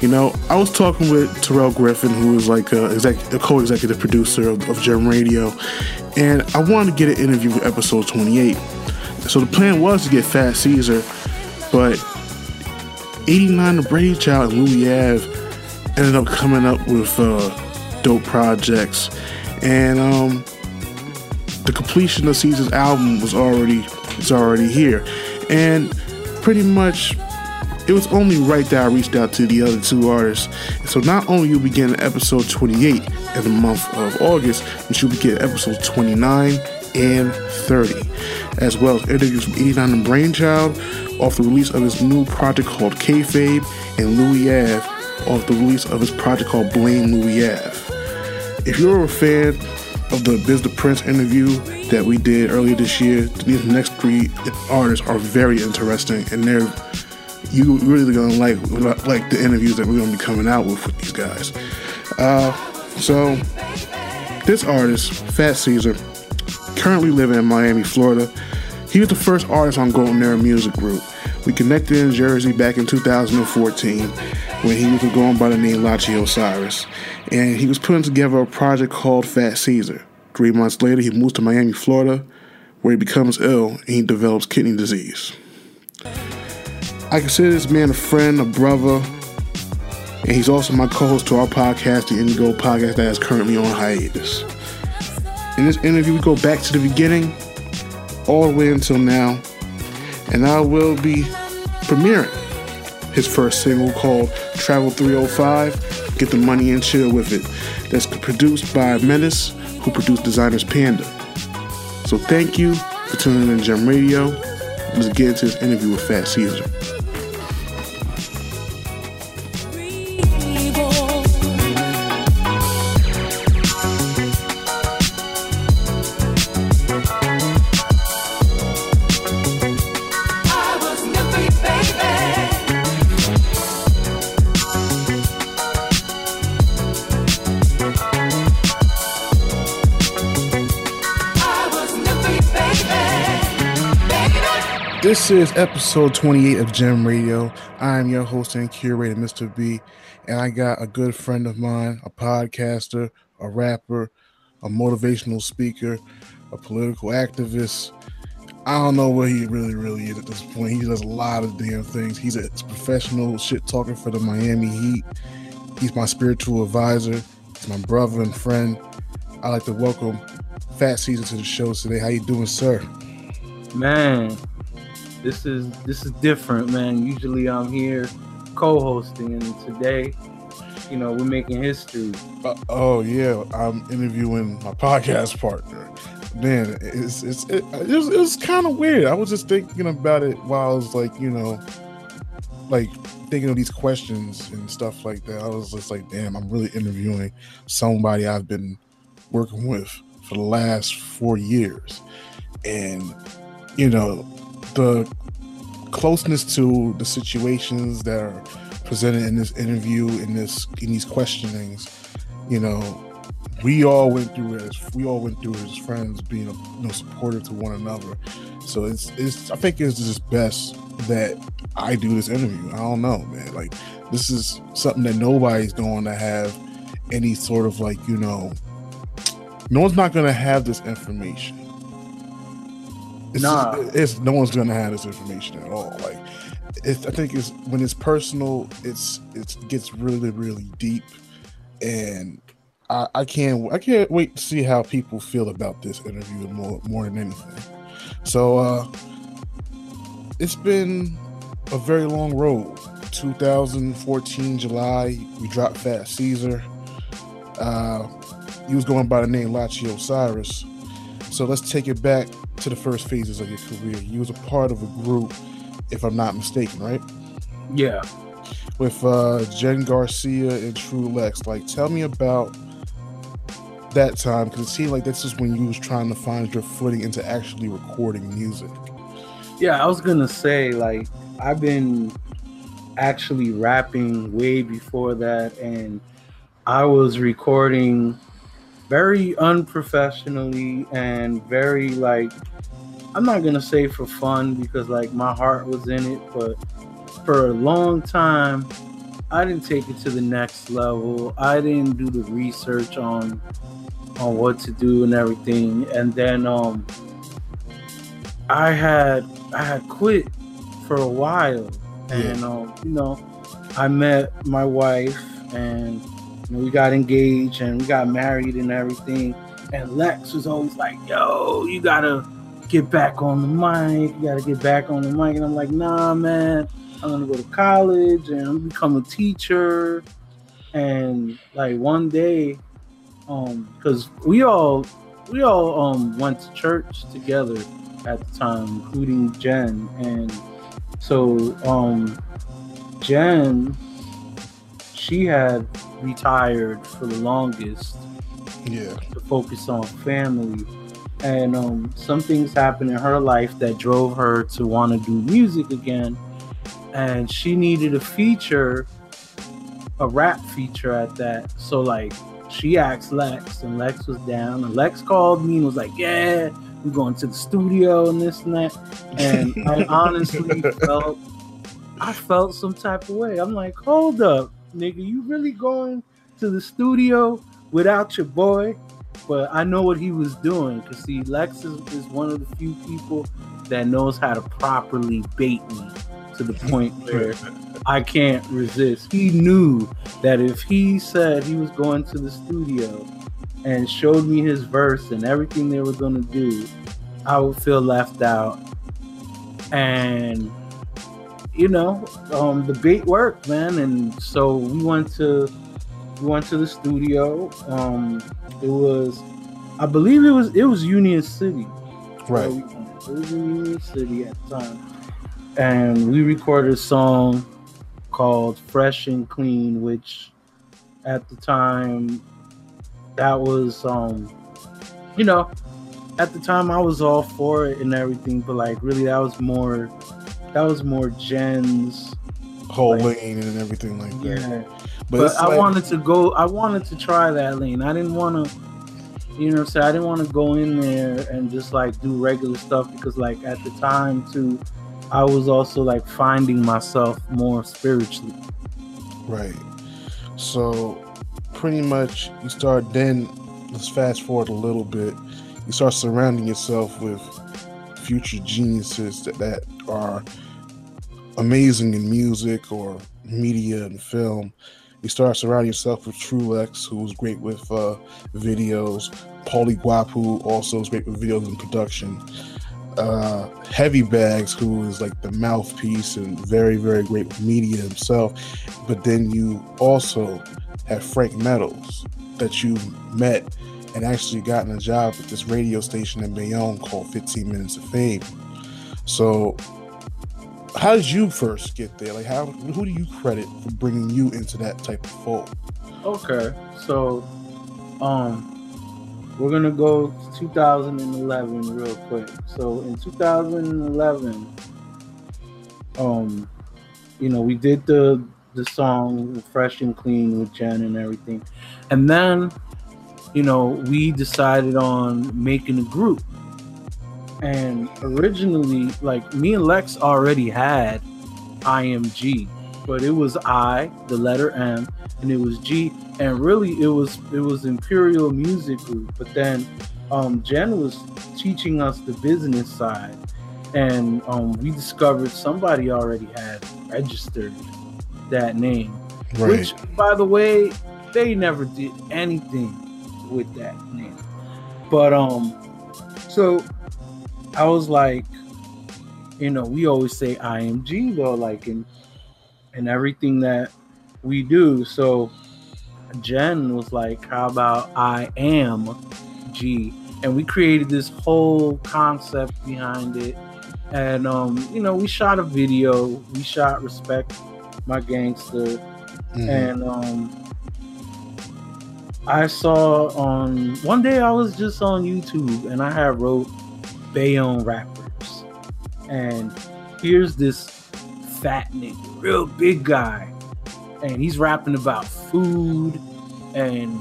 You know, I was talking with Terrell Griffin, who is like a co-executive producer of Gem Radio, and I wanted to get an interview with episode 28. So the plan was to get Fat Caesar, but 89 The Brave Child and Louis Ave ended up coming up with dope projects, and the completion of Caesar's album was already here, and pretty much it was only right that I reached out to the other two artists. So not only you'll be getting episode 28 in the month of August, but you'll be getting episodes 29 and 30, as well as interviews from 89 and Brainchild off the release of his new project called Kayfabe, and Louis Ave off the release of his project called Blame Louis Ave. If you're a fan of the Biz the Prince interview that we did earlier this year, these next three artists are very interesting, and you're really gonna like the interviews that we're gonna be coming out with these guys. So this artist, Fat Caesar, currently living in Miami, Florida. He was the first artist on Golden Era Music Group. We connected in Jersey back in 2014 when he was going by the name Lachi Osiris, and he was putting together a project called Fat Caesar. 3 months later, he moves to Miami, Florida, where he becomes ill and he develops kidney disease. I consider this man a friend, a brother, and he's also my co-host to our podcast, the Indigo Podcast, that is currently on hiatus. In this interview, we go back to the beginning, all the way until now, and I will be premiering his first single called Travel 305, Get the Money and Chill With It, that's produced by Menace, who produced designers Panda. So thank you for tuning in to Gem Radio. Let's get into this interview with Fat Caesar. This is episode 28 of Gem Radio. I am your host and curator, Mr. B, and I got a good friend of mine, a podcaster, a rapper, a motivational speaker, a political activist. I don't know what he really is at this point. He does a lot of damn things. He's a professional shit talker for the Miami Heat. He's my spiritual advisor. He's my brother and friend. I'd like to welcome Fat Caesar to the show today. How you doing, sir? Man, This is different, man. Usually I'm here co-hosting, and today, you know, we're making history. I'm interviewing my podcast partner. Man, it was kind of weird. I was just thinking about it while I was thinking of these questions and stuff like that. I was just like, damn, I'm really interviewing somebody I've been working with for the last 4 years, and you know, the closeness to the situations that are presented in this interview, in these questionings, you know, we all went through it as friends, being supportive to one another. So I think it's just best that I do this interview. I don't know, man. Like, this is something that nobody's going to have any sort of no one's not going to have this information. No one's gonna have this information at all. Like, I think it's when it's personal, it gets really deep, and I can't wait to see how people feel about this interview more than anything. So it's been a very long road. 2014 July, we dropped Fat Caesar. He was going by the name Lachi Osiris. So let's take it back to the first phases of your career. You was a part of a group, if I'm not mistaken, right? Yeah. With Jen Garcia and True Lex. Like, tell me about that time, because it seemed like this is when you was trying to find your footing into actually recording music. Yeah, I was gonna say, like, I've been actually rapping way before that, and I was recording very unprofessionally and very, like, I'm not gonna say for fun, because, like, my heart was in it, but for a long time I didn't take it to the next level. I didn't do the research on what to do and everything. And then I had quit for a while, and you know, I met my wife, and you know, we got engaged and we got married and everything. And Lex was always like, "Yo, you gotta get back on the mic. You gotta get back on the mic." And I'm like, "Nah, man. I'm gonna go to college and I'm gonna become a teacher." And like one day, because we all went to church together at the time, including Jen. And so Jen, she had retired for the longest, to focus on family. And some things happened in her life that drove her to want to do music again. And she needed a rap feature at that. So, like, she asked Lex, and Lex was down. And Lex called me and was like, "Yeah, we're going to the studio and this and that." And I honestly felt some type of way. I'm like, "Hold up, nigga, you really going to the studio without your boy?" But I know what he was doing, because, see, Lex is one of the few people that knows how to properly bait me, to the point where I can't resist. He knew that if he said he was going to the studio and showed me his verse and everything they were going to do, I would feel left out. And, you know, the bait worked, man. And so we went to the studio. It was Union City. Right. It was in Union City at the time. And we recorded a song called Fresh and Clean, which at the time, that was, you know, at the time I was all for it and everything, but like really that was more Jen's whole lane and everything like that. Yeah. But I wanted to try that lane. I didn't want to, you know what I'm saying? I didn't want to go in there and just like do regular stuff, because like at the time too, I was also like finding myself more spiritually. Right. So pretty much you start then, let's fast forward a little bit. You start surrounding yourself with future geniuses that are amazing in music or media and film. You start surrounding yourself with True Lex, who was great with videos. Paulie Guapu also was great with videos and production. Heavy Bags, who is like the mouthpiece and very, very great media himself. But then you also have Frank Metals, that you met and actually gotten a job at this radio station in Bayonne called 15 Minutes of Fame. So how did you first get there? Like, who do you credit for bringing you into that type of fold? Okay, so we're going to go to 2011 real quick. So in 2011, you know, we did the song Fresh and Clean with Jen and everything. And then, you know, we decided on making a group. And originally, like, me and Lex already had IMG, but it was I, the letter M, and it was G. And really, it was Imperial Music Group. But then Jen was teaching us the business side. And we discovered somebody already had registered that name. Right. Which, by the way, they never did anything with that name. But so I was like, you know, we always say IMG though, like in everything that we do. So Jen was like, how about I am G? And we created this whole concept behind it. And you know, we shot a video, we shot Respect My Gangster. Mm-hmm. And I saw on one day I was just on YouTube and I had wrote Bayonne rappers, and here's this fat nigga, real big guy, and he's rapping about food and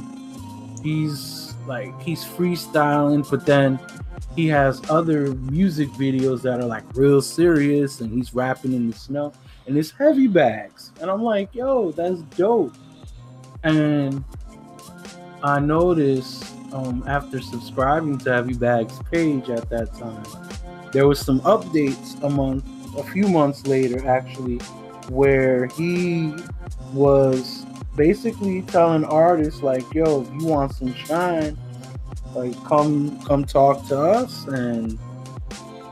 he's like, he's freestyling, but then he has other music videos that are like real serious and he's rapping in the snow and it's Heavy Bags. And I'm like, yo, that's dope. And I noticed after subscribing to Heavy Bags page at that time, there was some updates a few months later actually, where he was basically telling artists like, yo, if you want some shine, like come talk to us. And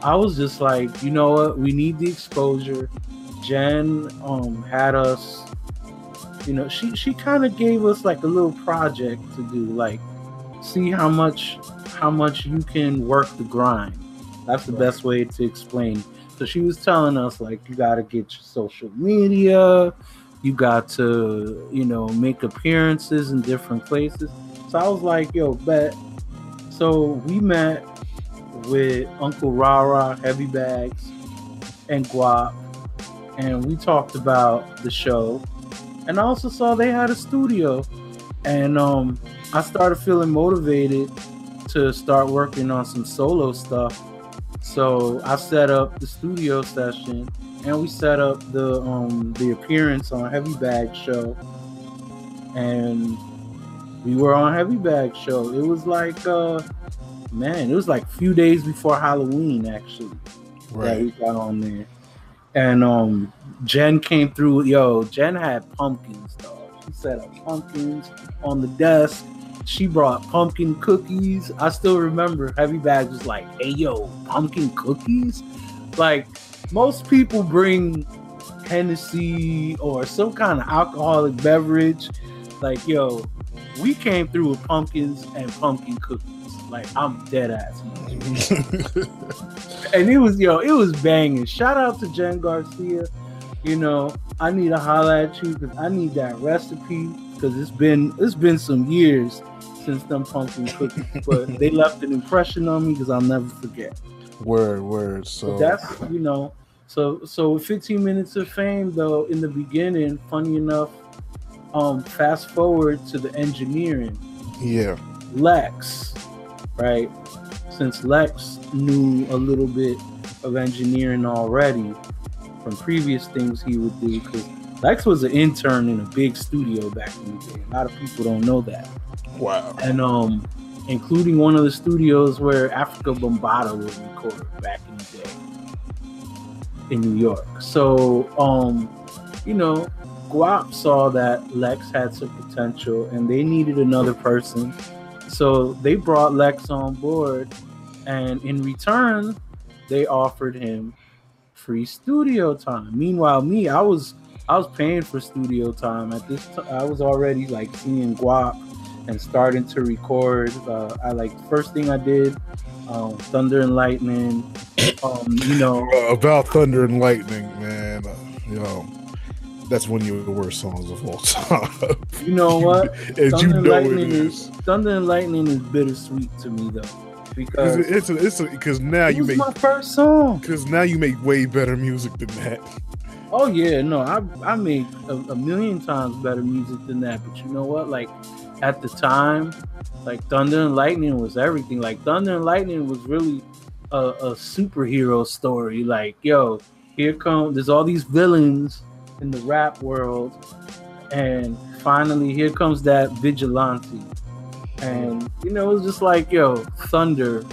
I was just like, you know what, we need the exposure. Jen had us, you know, she kind of gave us like a little project to do, like, see how much you can work the grind. That's the best way to explain. So she was telling us like, you got to get your social media, you got to, you know, make appearances in different places. So I was like, yo, bet. So we met with Uncle Rara, Heavy Bags, and Guap, and we talked about the show. And I also saw they had a studio, and I started feeling motivated to start working on some solo stuff. So I set up the studio session, and we set up the appearance on Heavy Bags show, and we were on Heavy Bag show. It was like, man, it was like a few days before Halloween, actually, that we got on there. And Jen came through. Yo, Jen had pumpkins, dog. She set up pumpkins on the desk. She brought pumpkin cookies. I still remember Heavy Bags was like, hey, yo, pumpkin cookies? Like, most people bring Hennessy or some kind of alcoholic beverage. Like, yo, we came through with pumpkins and pumpkin cookies. Like, I'm dead ass. And it was banging. Shout out to Jen Garcia. You know, I need to holler at you because I need that recipe, because it's been some years since them pumpkin cookies, but they left an impression on me because I'll never forget. Word. So but that's, you know, so 15 Minutes of Fame though, in the beginning, funny enough, fast forward to the engineering. Yeah. Lex, right? Since Lex knew a little bit of engineering already from previous things he would do, because Lex was an intern in a big studio back in the day. A lot of people don't know that. Wow. And including one of the studios where Afrika Bambaataa was recorded back in the day in New York. So, you know, Guap saw that Lex had some potential and they needed another person. So they brought Lex on board, and in return, they offered him free studio time. Meanwhile, me, I was paying for studio time. At this time, I was already like seeing Guap and starting to record. I like, first thing I did, Thunder and Lightning. You know, about Thunder and Lightning, man. You know, that's one of the worst songs of all time. You know what? As you know, it is. Thunder and Lightning is bittersweet to me though, because it's now you make my first song. Because now you make way better music than that. Oh yeah, no, I made a million times better music than that. But you know what? Like at the time, like Thunder and Lightning was everything. Like Thunder and Lightning was really a superhero story. Like, yo, there's all these villains in the rap world, and finally here comes that vigilante. And you know, it was just like, yo, Thunder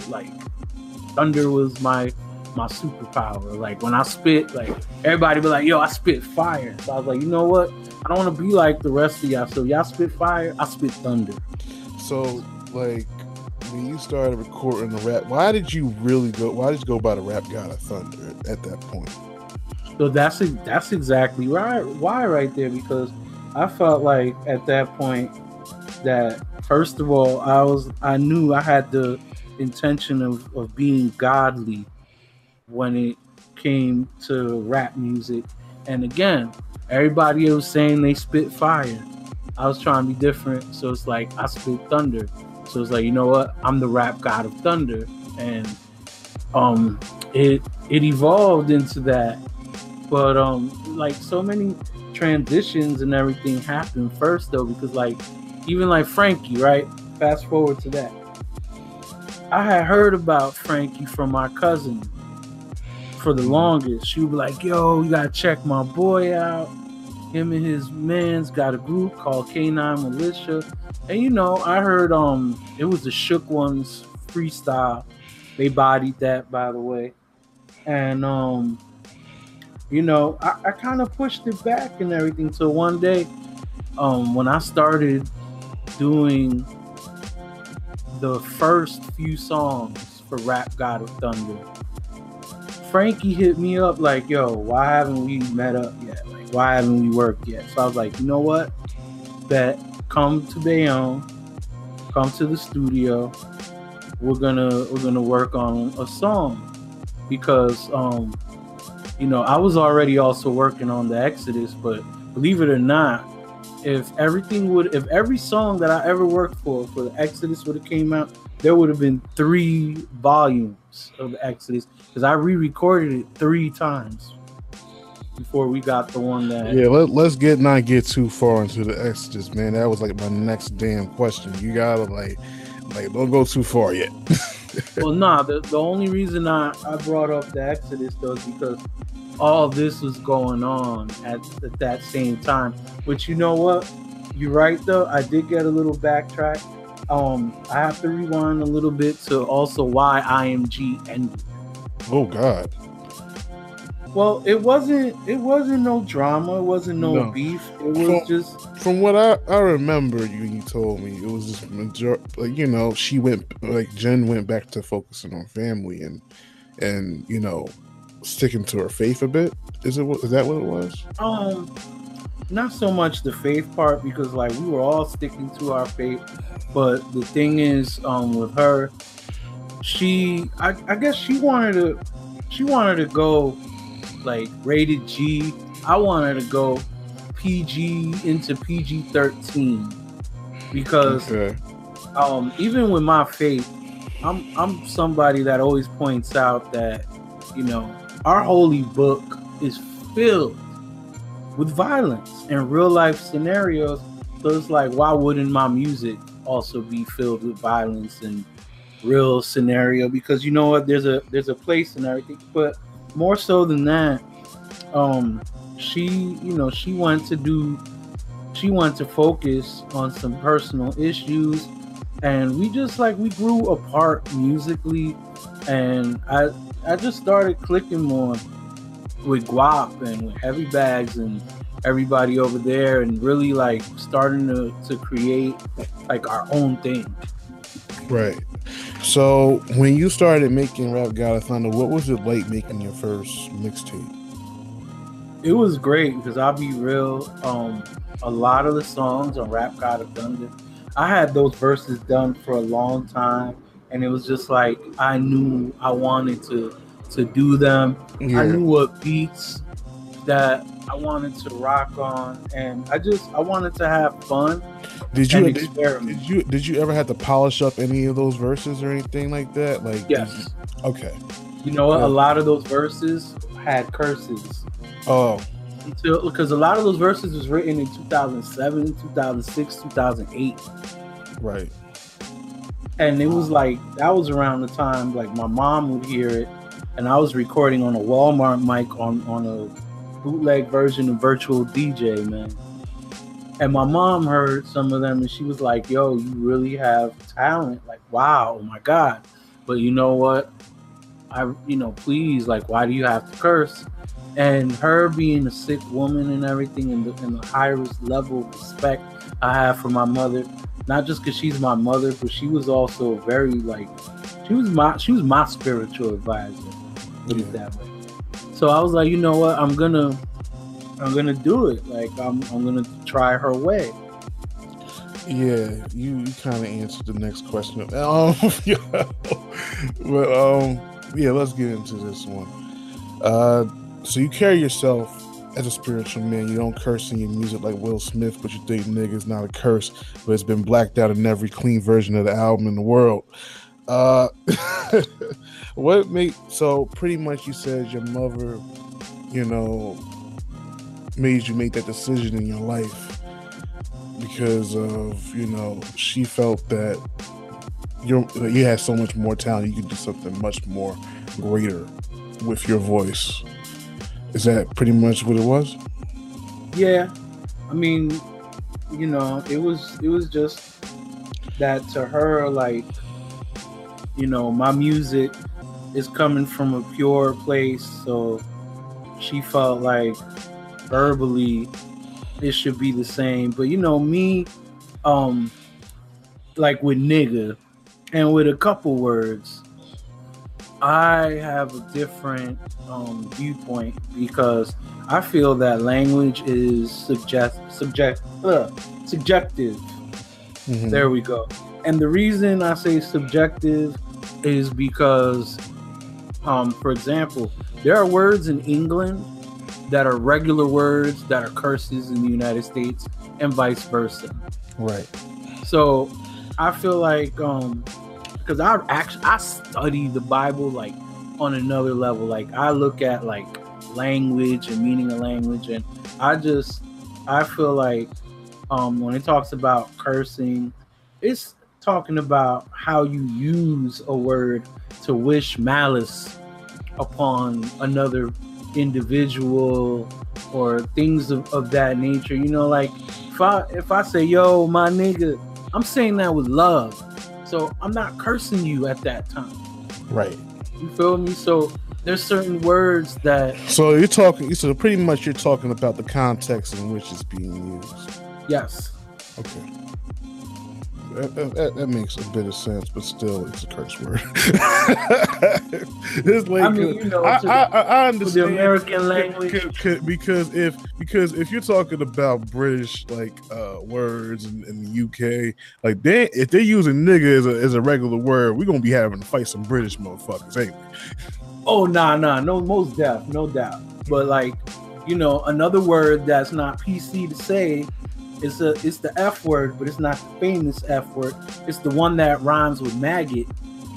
was my my superpower. Like when I spit, like everybody be like, yo, I spit fire. So I was like, you know what? I don't want to be like the rest of y'all. So y'all spit fire, I spit thunder. So like when you started recording the rap, why did you go by the Rap God of Thunder at that point? So that's exactly why right there, because I felt like at that point that first of all I knew I had the intention of being godly when it came to rap music. And again, everybody was saying they spit fire. I was trying to be different, so it's like I spit thunder. So it's like, you know what, I'm the Rap God of Thunder. And it evolved into that. But like so many transitions and everything happened first though, because like even like Frankie, right? Fast forward to that. I had heard about Frankie from my cousin for the longest. She would be like, yo, you gotta check my boy out. Him and his man's got a group called K9 Militia. And you know, I heard it was the Shook Ones freestyle. They bodied that, by the way. And you know, I kind of pushed it back and everything. So one day, when I started doing the first few songs for Rap God of Thunder, Frankie hit me up like, yo, why haven't we met up yet? Like, why haven't we worked yet? So I was like, you know what? Bet, come to Bayonne, come to the studio. We're gonna work on a song, because you know, I was already also working on The Exodus, but believe it or not, if every song that I ever worked for The Exodus would have came out, there would have been 3 volumes of The Exodus, because I re-recorded it 3 times before we got the one that... Yeah, let's not get too far into The Exodus, man. That was like my next damn question. You gotta like don't go too far yet. Well, nah, the only reason I brought up The Exodus, though, is because all this was going on at that same time. Which, you know what? You're right, though. I did get a little backtrack. I have to rewind a little bit to also why IMG ended. Oh, God. Well, it wasn't no drama. It wasn't no beef. It was just... From what I remember you told me, it was just majority, like, you know, Jen went back to focusing on family and you know, sticking to her faith a bit. Is that what it was? Not so much the faith part, because like we were all sticking to our faith, but the thing is, with her, I guess she wanted to go like rated G. I wanted to go PG into PG-13, because okay. Even with my faith, I'm somebody that always points out that, you know, our holy book is filled with violence and real life scenarios. So it's like, why wouldn't my music also be filled with violence and real scenario? Because you know what, there's a place and everything. But more so than that, she wanted to focus on some personal issues, and we just like we grew apart musically, and I just started clicking more with Guap and with Heavy Bags and everybody over there, and really like starting to create like our own thing. Right. So when you started making Rap God of Thunder, what was it like making your first mixtape? It was great, because I'll be real, a lot of the songs on Rap God of Thunder, I had those verses done for a long time, and it was just like I knew I wanted to do them. Yeah. I knew what beats that I wanted to rock on, and I wanted to have fun. Did you ever have to polish up any of those verses or anything like that? Like, yes. Okay. You know what? Yeah. A lot of those verses had curses. Oh. Because a lot of those verses was written in 2007, 2006, 2008. Right. And it was like, that was around the time, like my mom would hear it, and I was recording on a Walmart mic on a bootleg version of Virtual DJ, man. And my mom heard some of them, and she was like, yo, you really have talent. Like, wow, oh my God. But you know what? please, like, why do you have to curse? And her being a sick woman and everything, and the highest level of respect I have for my mother, not just because she's my mother, but she was also very, like, she was my spiritual advisor. Put it that way. So I was like, you know what? I'm gonna do it. Like, I'm gonna try her way. Yeah, you kind of answered the next question. Yeah, let's get into this one. So you carry yourself as a spiritual man. You don't curse in your music like Will Smith, but you think nigga's not a curse, but it's been blacked out in every clean version of the album in the world. So pretty much you said your mother, made you make that decision in your life because of, she felt that you had so much more talent. You could do something much more greater with your voice. Is that pretty much what it was? Yeah. I mean, it was just that to her, like, my music is coming from a pure place, so she felt like verbally it should be the same. But me, like with nigga and with a couple words, I have a different viewpoint because I feel that language is subjective. Mm-hmm. There we go. And the reason I say subjective is because, for example, there are words in England that are regular words that are curses in the United States and vice versa. Right. So I feel like, because I study the Bible like on another level. Like I look at like language and meaning of language, and I feel like when it talks about cursing, it's talking about how you use a word to wish malice upon another individual or things of that nature. Like if I say, yo, my nigga, I'm saying that with love. So I'm not cursing you at that time. Right. You feel me? So there's certain words that... So so pretty much you're talking about the context in which it's being used. Yes. Okay. That makes a bit of sense, but still, it's a curse word. This language, I understand the American language because if you're talking about British like words in the UK, like if they're using nigga as a regular word, we're gonna be having to fight some British motherfuckers, ain't we? Oh nah, no, most deaf, no doubt. But like, another word that's not PC to say. It's the F word, but it's not the famous F word. It's the one that rhymes with maggot.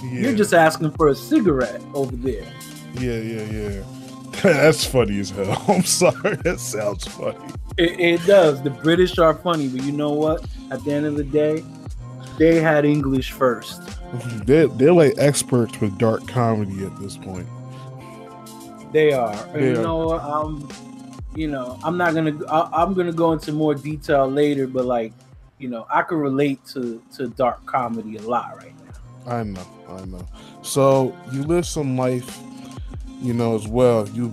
Yeah. You're just asking for a cigarette over there. Yeah. That's funny as hell. I'm sorry. That sounds funny. It does. The British are funny, but you know what? At the end of the day, they had English first. They're like experts with dark comedy at this point. They are. Yeah. You know what? I'm gonna go into more detail later, but like, I can relate to dark comedy a lot right now. I know. So you live some life, as well. You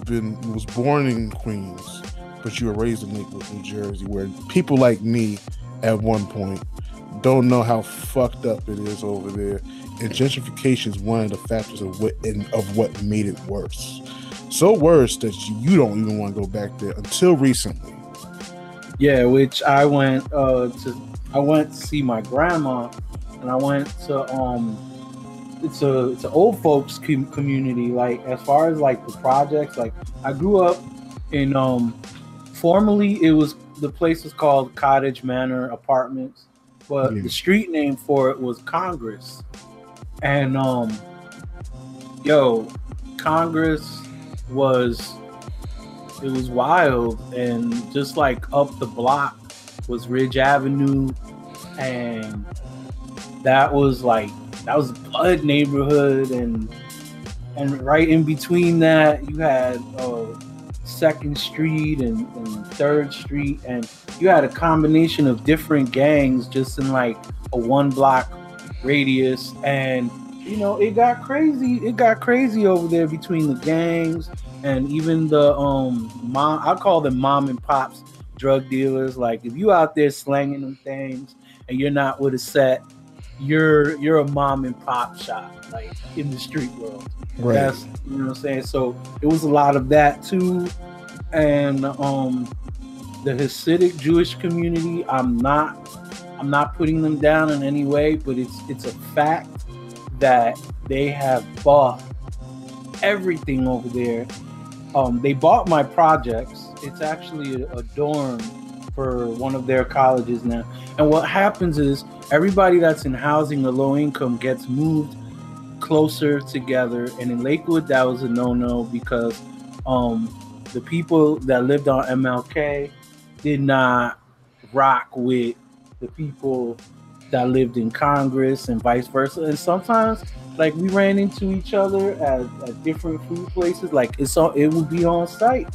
was born in Queens, but you were raised in Lakewood, New Jersey, where people like me at one point don't know how fucked up it is over there. And gentrification is one of the factors of what made it worse. So worse that you don't even want to go back there until recently. Yeah, which I went to see my grandma, and I went to it's an old folks community. Like as far as like the projects, like I grew up in formerly the place was called Cottage Manor Apartments, but the street name for it was Congress, and Congress. It was wild, and just like up the block was Ridge Avenue, and that was a blood neighborhood, and right in between that you had 2nd Street and 3rd Street, and you had a combination of different gangs just in like a 1 block radius, and you know, it got crazy. It got crazy over there between the gangs and even the mom. I call them mom and pops drug dealers. Like, if you out there slanging them things and you're not with a set, you're a mom and pop shop, like, in the street world. Right. That's, you know what I'm saying. So it was a lot of that too, and the Hasidic Jewish community. I'm not putting them down in any way, but it's a fact that they have bought everything over there. They bought my projects. It's actually a dorm for one of their colleges now. And what happens is everybody that's in housing or low income gets moved closer together. And in Lakewood, that was a no-no because the people that lived on MLK did not rock with the people that lived in Congress and vice versa. And sometimes, like, we ran into each other at different food places. Like, it would be on site.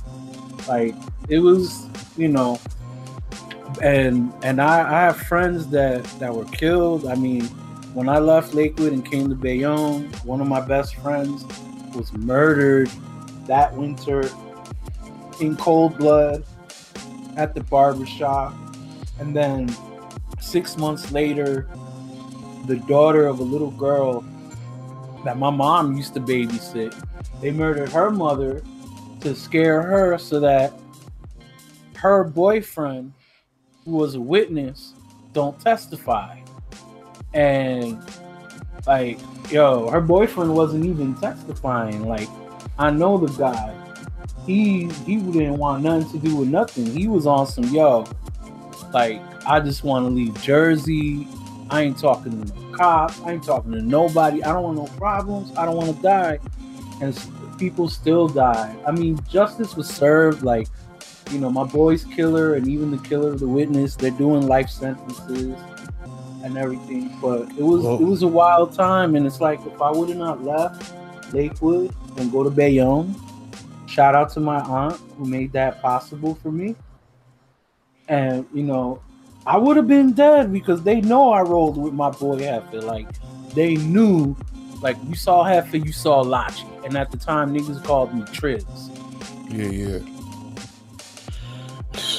Like, it was, you know, and I have friends that were killed. I mean, when I left Lakewood and came to Bayonne, one of my best friends was murdered that winter in cold blood at the barbershop. And then 6 months later, the daughter of a little girl that my mom used to babysit, they murdered her mother to scare her so that her boyfriend, who was a witness, don't testify. And, like, yo, her boyfriend wasn't even testifying. Like, I know the guy. He didn't want nothing to do with nothing. He was on some, yo, like, I just want to leave Jersey. I ain't talking to no cops. I ain't talking to nobody. I don't want no problems. I don't want to die. And people still die. I mean, justice was served. Like, you know, my boy's killer and even the killer of the witness, they're doing life sentences and everything. But it was a wild time. And it's like, if I would have not left Lakewood and go to Bayonne, shout out to my aunt who made that possible for me. And, you know, I would have been dead because they know I rolled with my boy Heffa. Like, they knew, like, you saw Heffa, you saw Lachi. And at the time, niggas called me Triz. Yeah, yeah.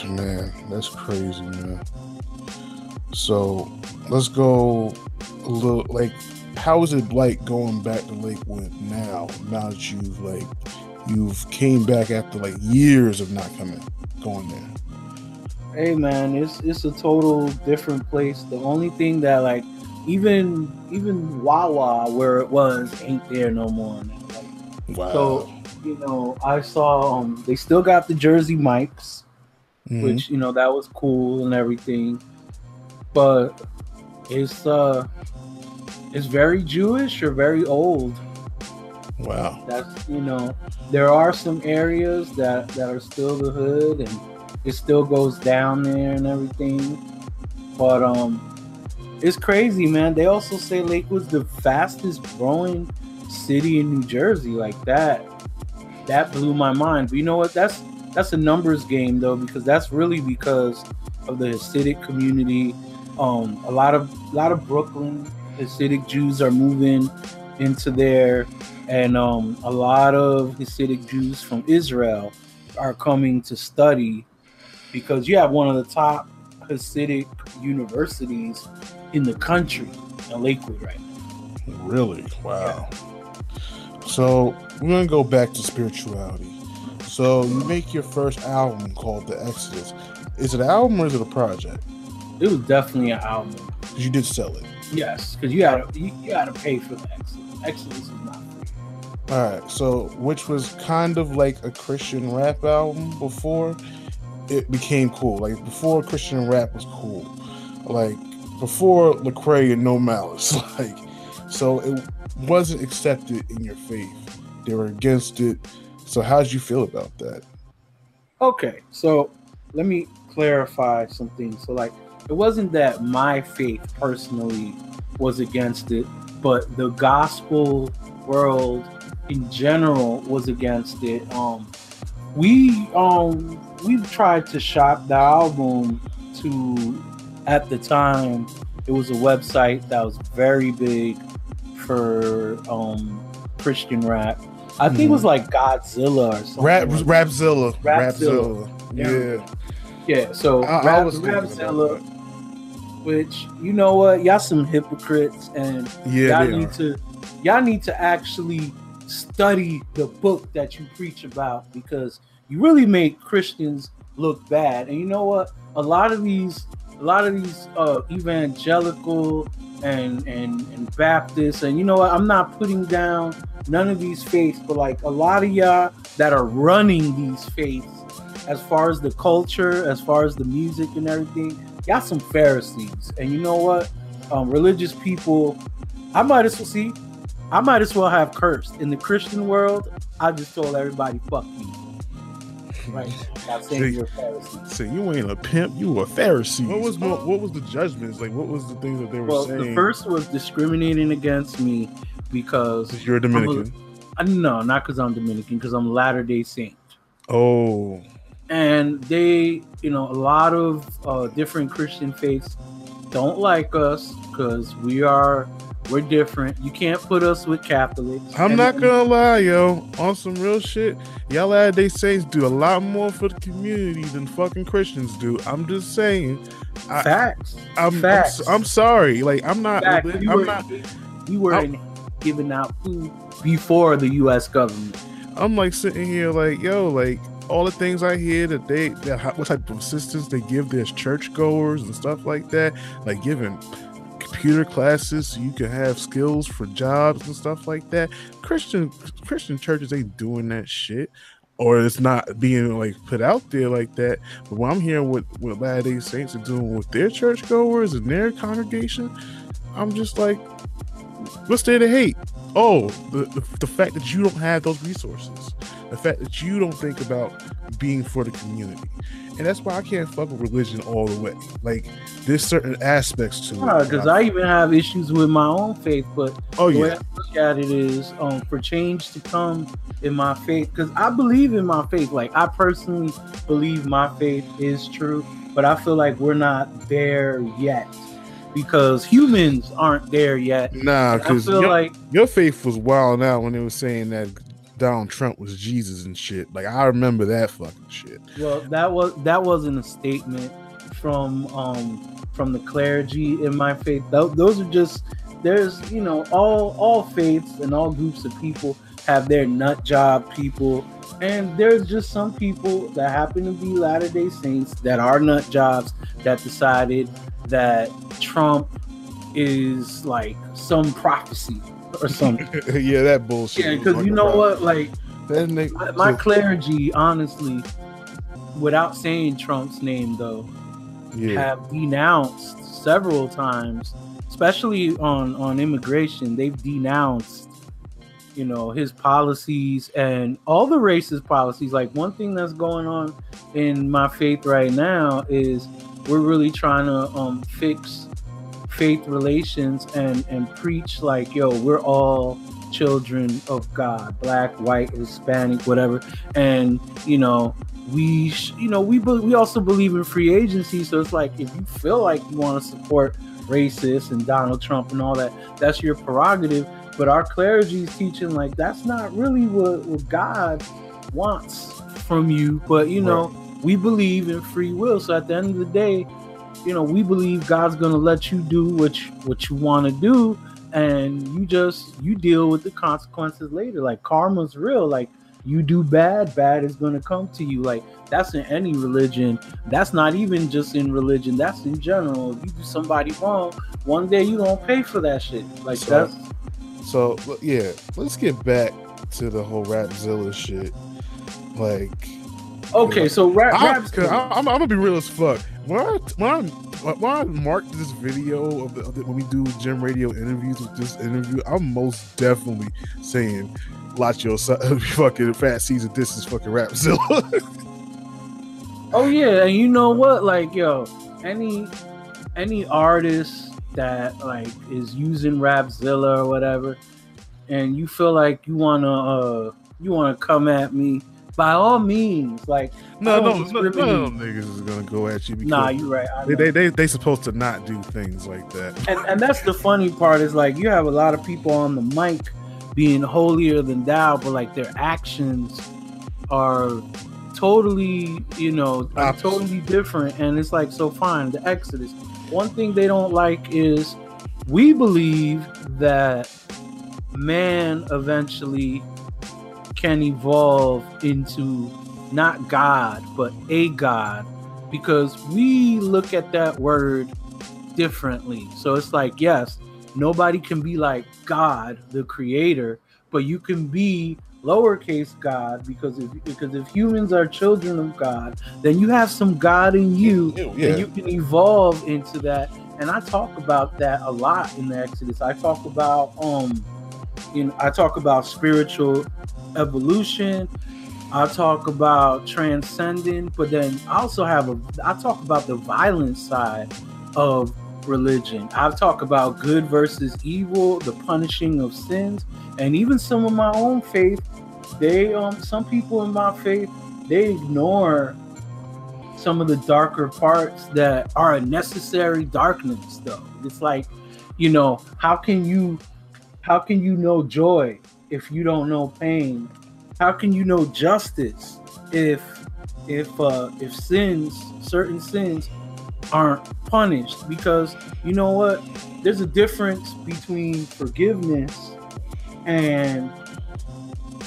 Man, that's crazy, man. So, let's go a little, like, how is it like going back to Lakewood now that you've, like, you've came back after, like, years of not going there? Hey man, it's a total different place. The only thing that, like, even Wawa where it was ain't there no more now. Like, wow. So, you know, I saw they still got the Jersey Mike's, mm-hmm. which, you know, that was cool and everything. But it's very Jewish or very old. Wow. That's, you know, there are some areas that are still the hood and it still goes down there and everything. But it's crazy, man. They also say Lakewood's the fastest growing city in New Jersey. Like, that blew my mind. But you know what? That's a numbers game, though, because that's really because of the Hasidic community. A lot of Brooklyn Hasidic Jews are moving into there. And a lot of Hasidic Jews from Israel are coming to study, because you have one of the top Hasidic universities in the country in Lakewood right now. Really? Wow. Yeah. So we're going to go back to spirituality. So you make your first album called The Exodus. Is it an album or is it a project? It was definitely an album. Because you did sell it. Yes, because you gotta pay for The Exodus. Exodus is not free. All right. So which was kind of like a Christian rap album before it became cool. Like, before Christian rap was cool, like before Lecrae and No Malice, like, so it wasn't accepted in your faith. They were against it. So how did you feel about that? Okay, so let me clarify something. So, like, it wasn't that my faith personally was against it, but the gospel world in general was against it. We've tried to shop the album to, at the time, it was a website that was very big, for Christian rap. I think it was like Godzilla or something. Rapzilla. Yeah. So Rapzilla. Which, you know what, y'all some hypocrites, and y'all need to actually study the book that you preach about, because you really make Christians look bad. And you know what, a lot of these evangelical and Baptists, and you know what, I'm not putting down none of these faiths, but like a lot of y'all that are running these faiths, as far as the culture, as far as the music and everything, y'all some Pharisees. And you know what? Religious people, I might as well have cursed. In the Christian world, I just told everybody, fuck me. Right. Not saying you're a Pharisee. So you ain't a pimp, you a Pharisee. What was the judgments? Like, what was the things that they were saying? Well, the first was discriminating against me because you're Dominican. No, not because I'm Dominican, because I'm Latter-day Saint. Oh. And they, you know, a lot of different Christian faiths don't like us because we're different. You can't put us with Catholics. I'm not gonna lie, yo. On some real shit, y'all Latter-day Saints do a lot more for the community than fucking Christians do. I'm just saying. Facts. I'm sorry. Like, I'm not. Fact, you weren't giving out food before the U.S. government. I'm like sitting here, like, yo, like. All the things I hear that what type of assistance they give their churchgoers and stuff like that, like giving computer classes so you can have skills for jobs and stuff like that. Christian churches ain't doing that shit, or it's not being like put out there like that. But when I'm hearing what Latter-day Saints are doing with their churchgoers and their congregation, I'm just like, what's there to hate? Oh, the fact that you don't have those resources. The fact that you don't think about being for the community. And that's why I can't fuck with religion all the way. Like, there's certain aspects to it. Because I even have issues with my own faith, but the way I look at it is for change to come in my faith, because I believe in my faith. Like, I personally believe my faith is true, but I feel like we're not there yet. Because humans aren't there yet. Nah, because your faith was wild out when they were saying that Donald Trump was Jesus and shit. Like, I remember that fucking shit. Well, that wasn't a statement from the clergy in my faith. Those are just, there's, you know, all faiths and all groups of people have their nut job people, and there's just some people that happen to be Latter-day Saints that are nut jobs that decided that Trump is like some prophecy or something. Yeah, that bullshit. Yeah, because you know what, like, my clergy, honestly, without saying Trump's name though, have denounced several times, especially on immigration. They've denounced, you know, his policies and all the racist policies. Like, one thing that's going on in my faith right now is we're really trying to fix faith relations and preach like, yo, we're all children of God, black, white, Hispanic, whatever. And, you know, we also believe in free agency. So it's like, if you feel like you want to support racists and Donald Trump and all that, that's your prerogative. But our clergy is teaching like, that's not really what God wants from you. But, you know, we believe in free will. So at the end of the day, you know, we believe God's going to let you do what you want to do, and you deal with the consequences later. Like, karma's real. Like, you do bad is going to come to you. Like, that's in any religion. That's not even just in religion. That's in general. If you do somebody wrong, one day you're going to pay for that shit. Like, let's get back to the whole Rapzilla shit. Like, okay, so Rapzilla. I'm going to be real as fuck. When I marked this video when we do Gem Radio interviews with this interview, I'm most definitely saying Lachi Osiris, fucking Fat Caesar, this is fucking Rapzilla. Oh yeah, and you know what? Like, yo, any artist that like is using Rapzilla or whatever, and you feel like you wanna come at me by all means, like no niggas is gonna go at you. Nah, you're right. They supposed to not do things like that. And that's the funny part is like you have a lot of people on the mic being holier than thou, but like their actions are totally, you know, totally different. And it's like, so fine, the Exodus. One thing they don't like is we believe that man eventually can evolve into not God, but a God, because we look at that word differently. So it's like, yes, nobody can be like God, the creator, but you can be lowercase God, because if humans are children of God, then you have some God in you, yeah. And you can evolve into that. And I talk about that a lot in the Exodus. I talk about spiritual evolution. I talk about transcending, but then I also I talk about the violent side of religion. I talk about good versus evil, the punishing of sins, and even some of my own faith. Some people in my faith, they ignore some of the darker parts that are a necessary darkness, though. It's like, you know, how can you know joy if you don't know pain? How can you know justice if certain sins aren't punished? Because you know what? There's a difference between forgiveness and,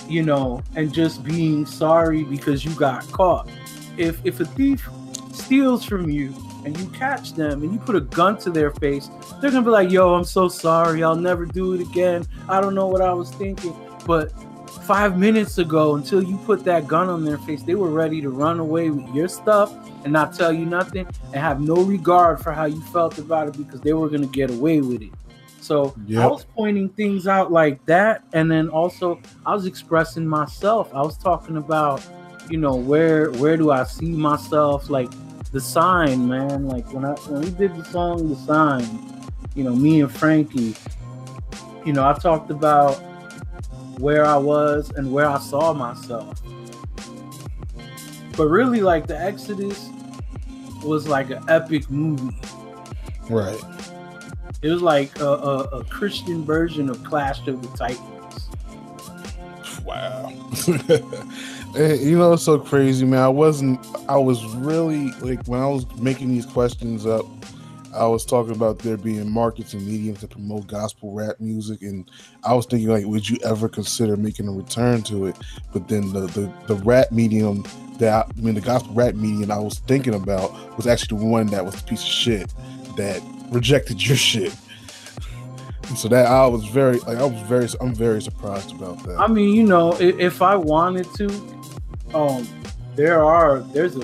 you know, and just being sorry because you got caught. If a thief steals from you and you catch them and you put a gun to their face, they're gonna be like, yo, I'm so sorry, I'll never do it again, I don't know what I was thinking. But 5 minutes ago, until you put that gun on their face, they were ready to run away with your stuff and not tell you nothing and have no regard for how you felt about it, because they were going to get away with it. So yep. I was pointing things out like that, and then also I was expressing myself. I was talking about, you know, where do I see myself, like the sign, man. Like when we did the song The Sign, you know, me and Frankie, you know, I talked about where I was and where I saw myself. But really, like, the Exodus was like an epic movie. Right. It was like a Christian version of Clash of the Titans. Wow. You know, it's so crazy, man. I was really, like, when I was making these questions up, I was talking about there being markets and mediums that promote gospel rap music, and I was thinking, like, would you ever consider making a return to it? But then the rap medium the gospel rap medium I was thinking about was actually the one that was the piece of shit that rejected your shit. And so that I'm very surprised about that. I mean, you know, if I wanted to, there's a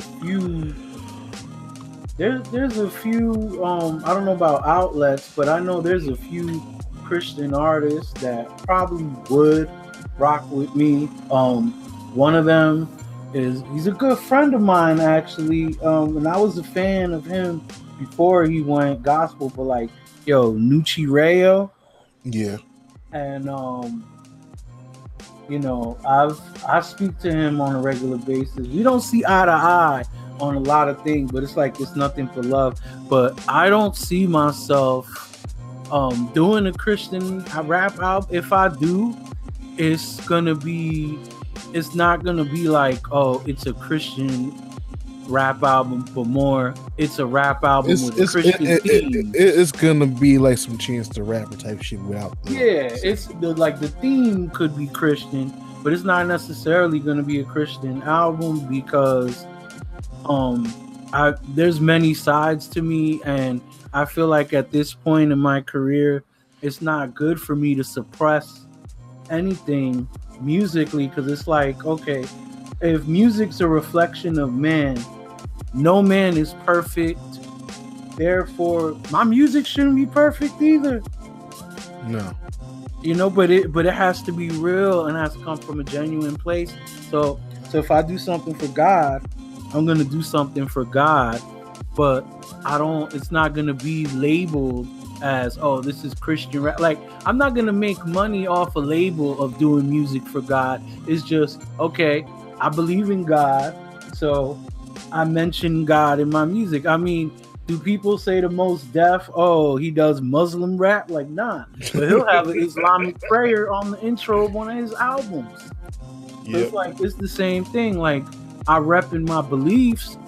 few I don't know about outlets, but I know there's a few Christian artists that probably would rock with me. One of them is, he's a good friend of mine, actually, and I was a fan of him before he went gospel, but like, yo, Nucci Rayo. Yeah. And you know, I speak to him on a regular basis. We don't see eye to eye on a lot of things, but it's like it's nothing for love. But I don't see myself doing a Christian rap album. If I do, it's not gonna be like, oh, it's a Christian rap album, but more it's a rap album with a Christian theme. It's gonna be like some Chance the Rapper type shit without the, yeah, it's the, like, the theme could be Christian, but it's not necessarily gonna be a Christian album, because there's many sides to me, and I feel like at this point in my career, it's not good for me to suppress anything musically, because it's like, okay, if music's a reflection of man, no man is perfect, therefore my music shouldn't be perfect either. No. You know, but it has to be real and has to come from a genuine place. So if I do something for God, I'm going to do something for God, but it's not going to be labeled as, oh, this is Christian rap. Like, I'm not going to make money off a label of doing music for God. It's just, okay, I believe in God, so I mention God in my music. I mean, do people say to Most Def, oh, he does Muslim rap? Like, nah. But he'll have an Islamic prayer on the intro of one of his albums. Yep. So it's like, it's the same thing. Like, I rep in my beliefs,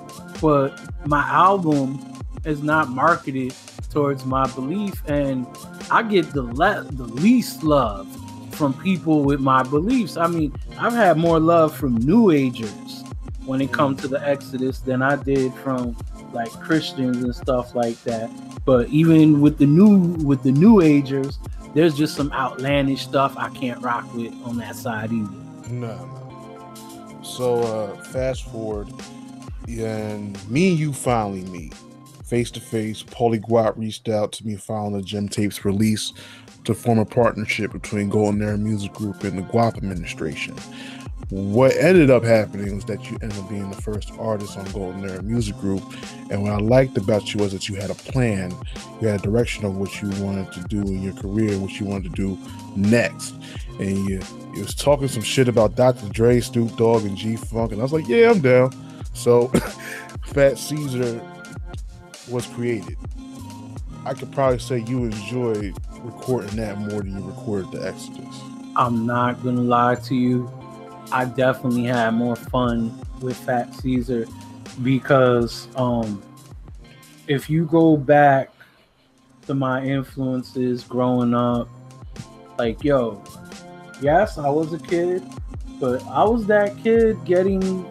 but my album is not marketed towards my belief. And I get the least love from people with my beliefs. I mean, I've had more love from New Agers when it comes to the Exodus than I did from like Christians and stuff like that. But even with the new Agers, there's just some outlandish stuff I can't rock with on that side either. No. So fast forward, and me and you finally meet face to face. Paulie Guapu reached out to me following the Gem Tapes release to form a partnership between Golden Era Music Group and the Guapu administration. What ended up happening was that you ended up being the first artist on Golden Era Music Group, and what I liked about you was that you had a plan, you had a direction of what you wanted to do in your career, what you wanted to do next, and you was talking some shit about Dr. Dre, Snoop Dogg, and G-Funk, and I was like, yeah, I'm down. So Fat Caesar was created. I could probably say you enjoyed recording that more than you recorded the Exodus. I'm not gonna lie to you, I definitely had more fun with Fat Caesar because if you go back to my influences growing up, like, yo, yes, I was a kid, but I was that kid getting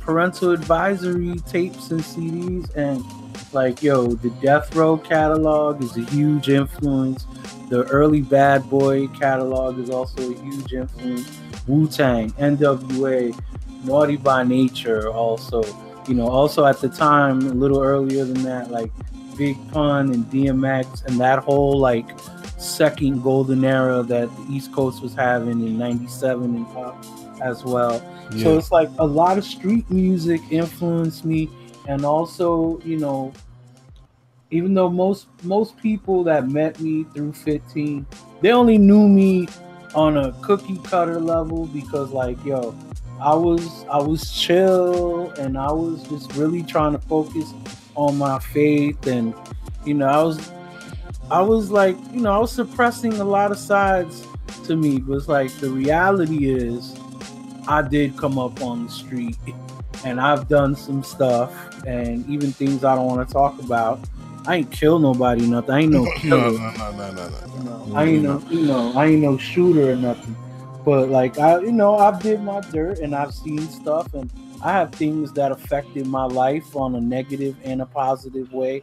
parental advisory tapes and CDs, and like, yo, the Death Row catalog is a huge influence. The early Bad Boy catalog is also a huge influence. Wu-Tang, NWA, Naughty by Nature also. You know, also at the time, a little earlier than that, like Big Pun and DMX and that whole like second golden era that the East Coast was having in 97 and pop as well. Yeah. So it's like a lot of street music influenced me. And also, you know, even though most people that met me through 15, they only knew me on a cookie cutter level because, like, yo, I was chill and I was just really trying to focus on my faith, and you know, I was like, you know, I was suppressing a lot of sides to me. But it's like the reality is, I did come up on the street and I've done some stuff, and even things I don't want to talk about. I ain't kill nobody, nothing. I ain't no killer. No. I ain't no, you know, I ain't no shooter or nothing. But like, I, you know, I've did my dirt and I've seen stuff, and I have things that affected my life on a negative and a positive way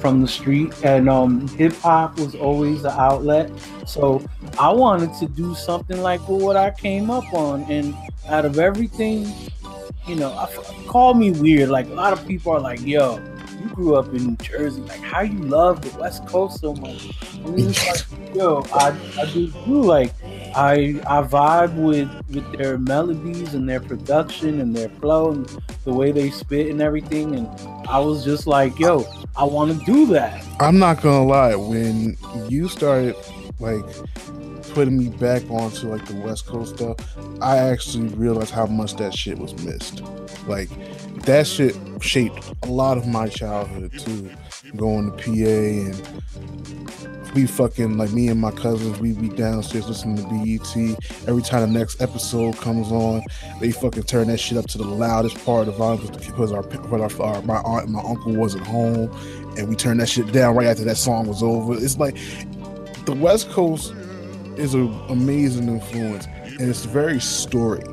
from the street. And hip hop was always the outlet. So I wanted to do something like what I came up on, and out of everything, you know, call me weird. Like, a lot of people are like, yo, you grew up in New Jersey, like, how you love the West Coast so much? And it's like, yo, I just grew, like, I vibe with their melodies and their production and their flow and the way they spit and everything. And I was just like, yo, I want to do that. I'm not going to lie, when you started, like, putting me back onto, like, the West Coast stuff, I actually realized how much that shit was missed. Like, that shit shaped a lot of my childhood too. Going to PA, and we fucking, like, me and my cousins, we be downstairs listening to BET. Every time the next episode comes on, they fucking turn that shit up to the loudest part of the volume because my aunt and my uncle wasn't home, and we turned that shit down right after that song was over. It's like the West Coast is an amazing influence, and it's very storied.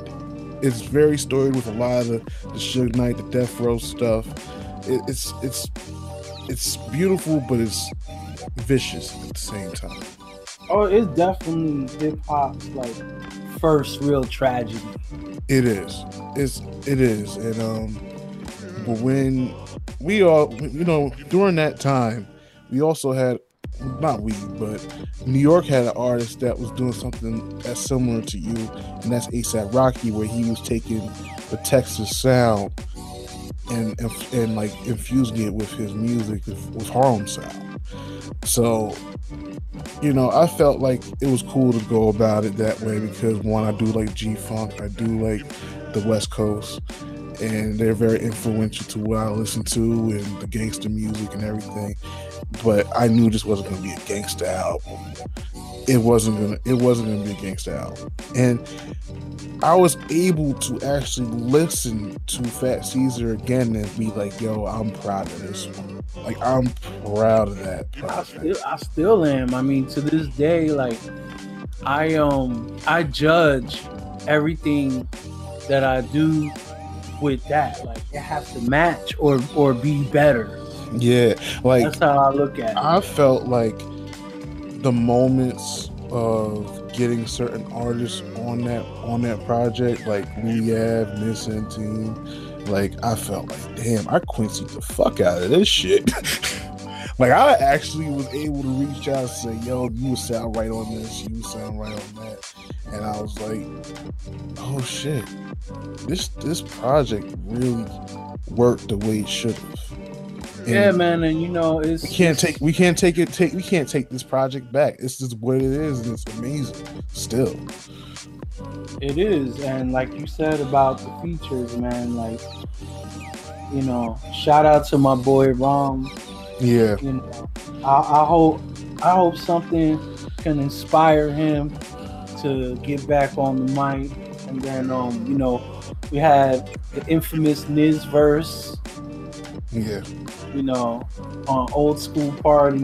It's very storied with a lot of the Suge Knight, the Death Row stuff. It's beautiful, but it's vicious at the same time. Oh, it's definitely hip hop's like first real tragedy. It is. It is. And but when we all, you know, during that time, we also had, not we, but New York had an artist that was doing something that's similar to you, and that's A$AP Rocky, where he was taking the Texas sound and like infusing it with his music, with Harlem sound. So, you know, I felt like it was cool to go about it that way because, one, I do like G-Funk, I do like the West Coast, and they're very influential to what I listen to and the gangster music and everything. But I knew this wasn't going to be a gangster album. It wasn't gonna be a gangster album. And I was able to actually listen to Fat Caesar again and be like, yo, I'm proud of this one. Like, I'm proud of that project. I still am. I mean, to this day, like, I judge everything that I do with that. Like, it has to match or be better. Yeah, like, that's how I look at it. I felt like the moments of getting certain artists on that project, like Rehab, Miss and Team, like, I felt like, damn, I Quincy'd the fuck out of this shit. Like, I actually was able to reach out and say, yo, you sound right on this, you sound right on that. And I was like, oh shit, this project really worked the way it should have. And yeah, man, and you know, it's we can't take this project back. It's just what it is, and it's amazing still. It is, and like you said about the features, man, like, you know, shout out to my boy Rom. Yeah. You know, I hope something can inspire him to get back on the mic. And then you know, we had the infamous Niz verse. Yeah. You know, on Old School Party.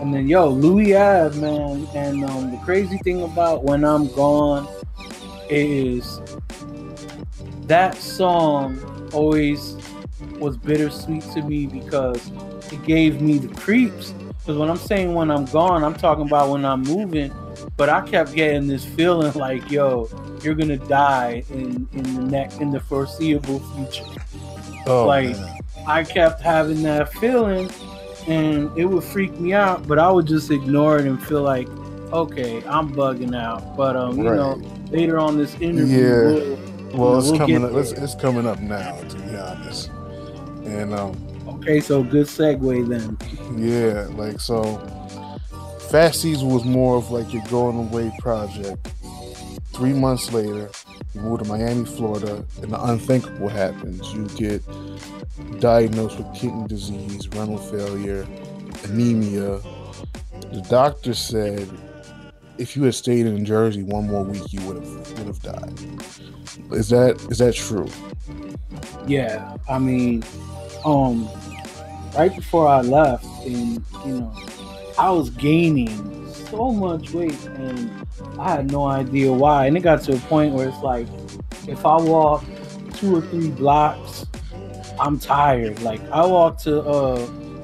And then, yo, Louis Ave, man. And the crazy thing about When I'm Gone is that song always was bittersweet to me because it gave me the creeps. Because when I'm saying when I'm gone, I'm talking about when I'm moving. But I kept getting this feeling like, yo, you're going to die in the foreseeable future. Oh, like, man. I kept having that feeling, and it would freak me out, but I would just ignore it and feel like, okay, I'm bugging out. But you know, later on this interview, yeah, well, it's coming up. It's coming up now, to be honest. And okay, so good segue then. Yeah, like, so Fat Caesar was more of like your going away project. 3 months later, you move to Miami, Florida, and the unthinkable happens. You get diagnosed with kidney disease, renal failure, anemia. The doctor said if you had stayed in Jersey one more week, you would have died. Is that true? Yeah, I mean, right before I left, and you know, I was gaining so much weight, and I had no idea why. And it got to a point where it's like, if I walk 2 or 3 blocks, I'm tired. Like, I walked to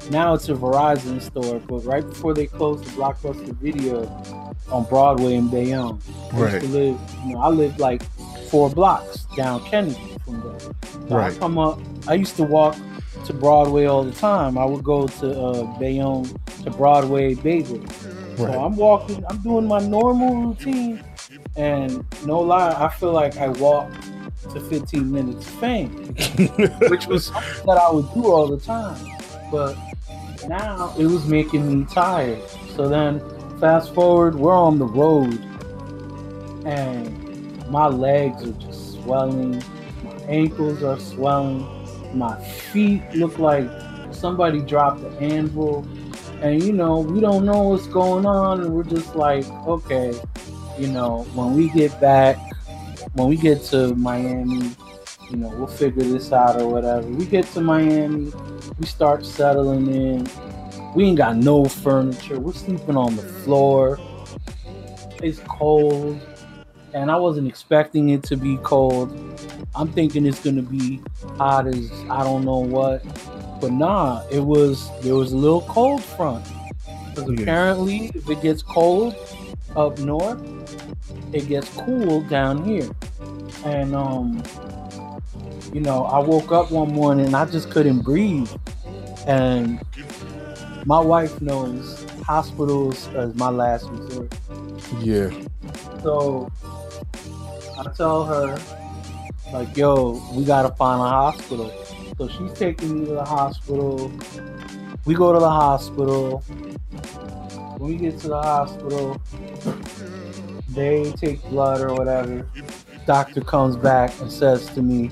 now it's a Verizon store, but right before they closed the Blockbuster Video on Broadway in Bayonne, right, I used to live, you know, I lived like 4 blocks down Kennedy from there. So right, I come up, I used to walk to Broadway all the time. I would go to Bayonne to Broadway Bagel. Right. So I'm walking, I'm doing my normal routine, and no lie, I feel like I walked to 15 Minutes of Fame, which was something that I would do all the time. But now it was making me tired. So then, fast forward, we're on the road, and my legs are just swelling, my ankles are swelling, my feet look like somebody dropped an anvil. And, you know, we don't know what's going on, and we're just like, okay, you know, when we get to Miami, you know, we'll figure this out or whatever. We get to Miami, we start settling in. We ain't got no furniture. We're sleeping on the floor. It's cold, and I wasn't expecting it to be cold. I'm thinking it's going to be hot as I don't know what. But nah, there was a little cold front. Because apparently, if it gets cold up north, it gets cool down here. And, you know, I woke up one morning and I just couldn't breathe. And my wife knows hospitals as my last resort. Yeah. So I tell her, like, yo, we got to find a hospital. So she's taking me to the hospital. We go to the hospital. When we get to the hospital, they take blood or whatever. doctor comes back and says to me,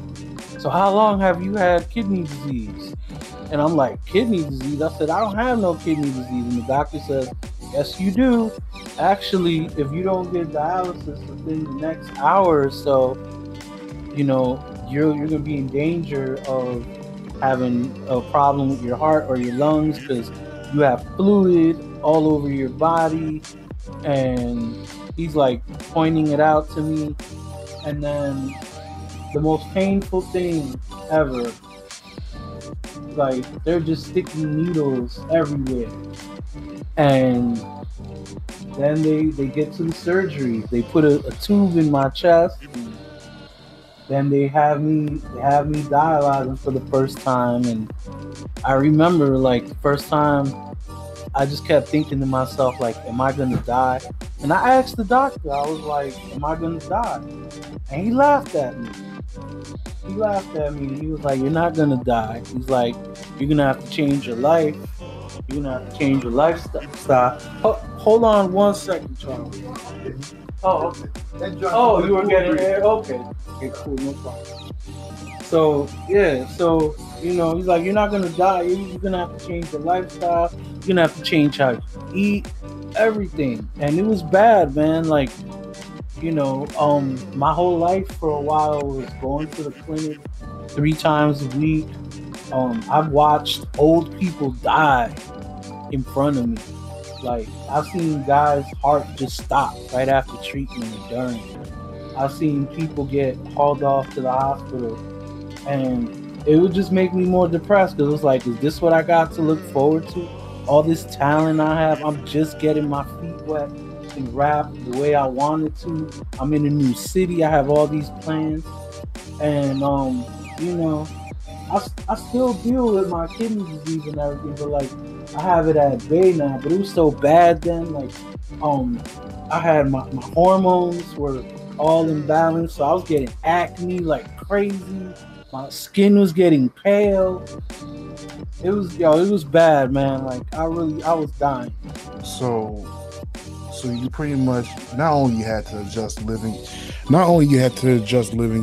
so how long have you had kidney disease? And I'm like, kidney disease? I said, I don't have no kidney disease. And the doctor says, yes, you do. Actually, if you don't get dialysis within the next hour or so, you know, you're going to be in danger of having a problem with your heart or your lungs because you have fluid all over your body. And he's like pointing it out to me. And then the most painful thing ever, like they're just sticking needles everywhere. And then they get to the surgery. They put a tube in my chest. And then they have me dialyzing for the first time. And I remember, like, the first time I just kept thinking to myself, like, am I gonna die? And I asked the doctor, I was like, am I gonna die? And he laughed at me. He was like, you're not gonna die. He's like, you're gonna have to change your life. You're gonna have to change your lifestyle. Hold on one second, Charles. Oh, okay. Oh, you were getting air? Okay. Okay, cool, no problem. So, yeah, so, you know, he's like, you're not gonna die. You're gonna have to change your lifestyle. You're gonna have to change how you eat, everything. And it was bad, man. Like, you know, my whole life for a while was going to the clinic 3 times a week. I've watched old people die in front of me. Like, I've seen guys' heart just stop right after treatment and during. I've seen people get hauled off to the hospital, and it would just make me more depressed because it was like, is this what I got to look forward to? All this talent I have, I'm just getting my feet wet and rap the way I wanted to. I'm in a new city. I have all these plans. And, you know, I still deal with my kidney disease and everything, but, like, I have it at bay now. But it was so bad then. Like, I had my hormones were all imbalanced. So I was getting acne like crazy. My skin was getting pale. It was bad, man. Like, I was dying. So you pretty much not only you had to adjust living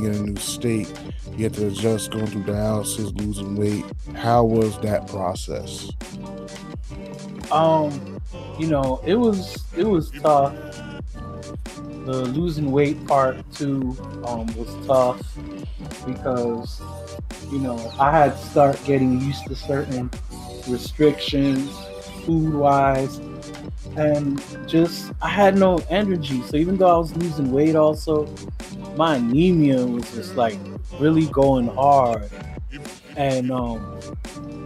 in a new state, you had to adjust going through dialysis, losing weight. How was that process? You know, it was tough. The losing weight part too was tough because, you know, I had to start getting used to certain restrictions, food-wise, and just I had no energy. So even though I was losing weight, also my anemia was just like really going hard. And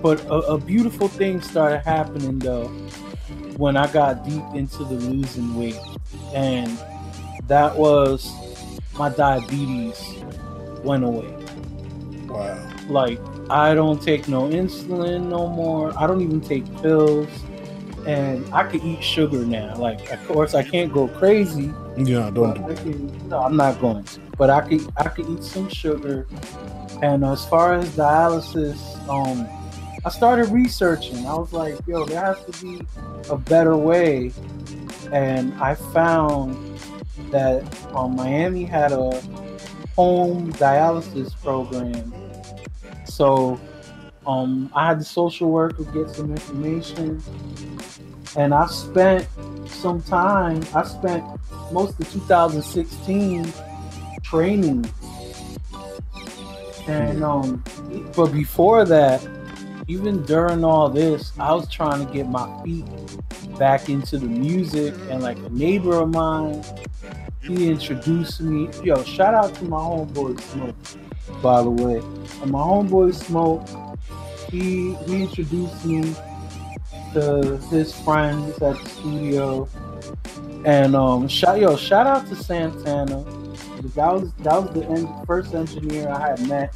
but a beautiful thing started happening though when I got deep into the losing weight, and that was my diabetes went away. Wow. Like, I don't take no insulin no more. I don't even take pills. And I could eat sugar now. Like, of course, I can't go crazy. Yeah, no, I'm not going to. But I could eat some sugar. And as far as dialysis, I started researching. I was like, yo, there has to be a better way. And I found that Miami had a home dialysis program. So I had the social worker get some information, and I spent some time. I spent most of 2016 training, and but before that, even during all this, I was trying to get my feet back into the music. And like a neighbor of mine, he introduced me. Yo, shout out to my homeboy Smoke, by the way. And my homeboy Smoke, he introduced me to his friends at the studio. And shout out to Santana. That was the first engineer I had met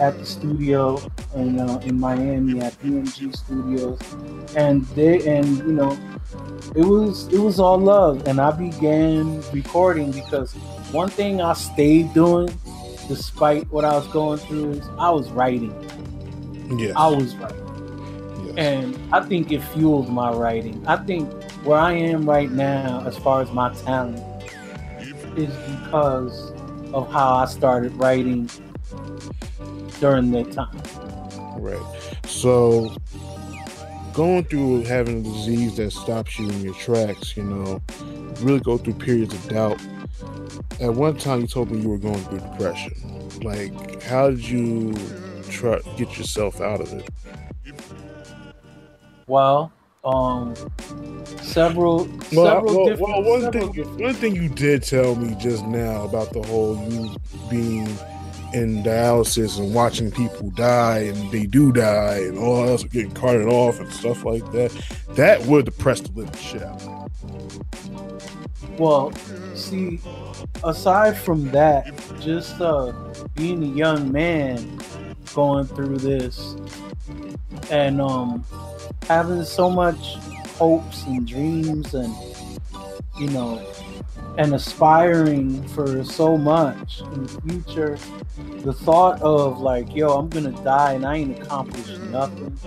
at the studio and in Miami at IMG Studios. And you know, it was all love. And I began recording because one thing I stayed doing despite what I was going through is I was writing. Yes. I was writing. Yes. And I think it fueled my writing. I think where I am right now as far as my talent is because of how I started writing during that time. Right. So going through having a disease that stops you in your tracks, you know, really go through periods of doubt. At one time, you told me you were going through depression. Like, how did you try to get yourself out of it? Well, one thing you did tell me just now about the whole you being in dialysis and watching people die, and they do die, and all else getting carted off and stuff like that, that would depress the living shit out of. Well, see, aside from that, just being a young man going through this and having so much hopes and dreams and, you know, and aspiring for so much in the future, the thought of like, yo, I'm gonna die and I ain't accomplished nothing,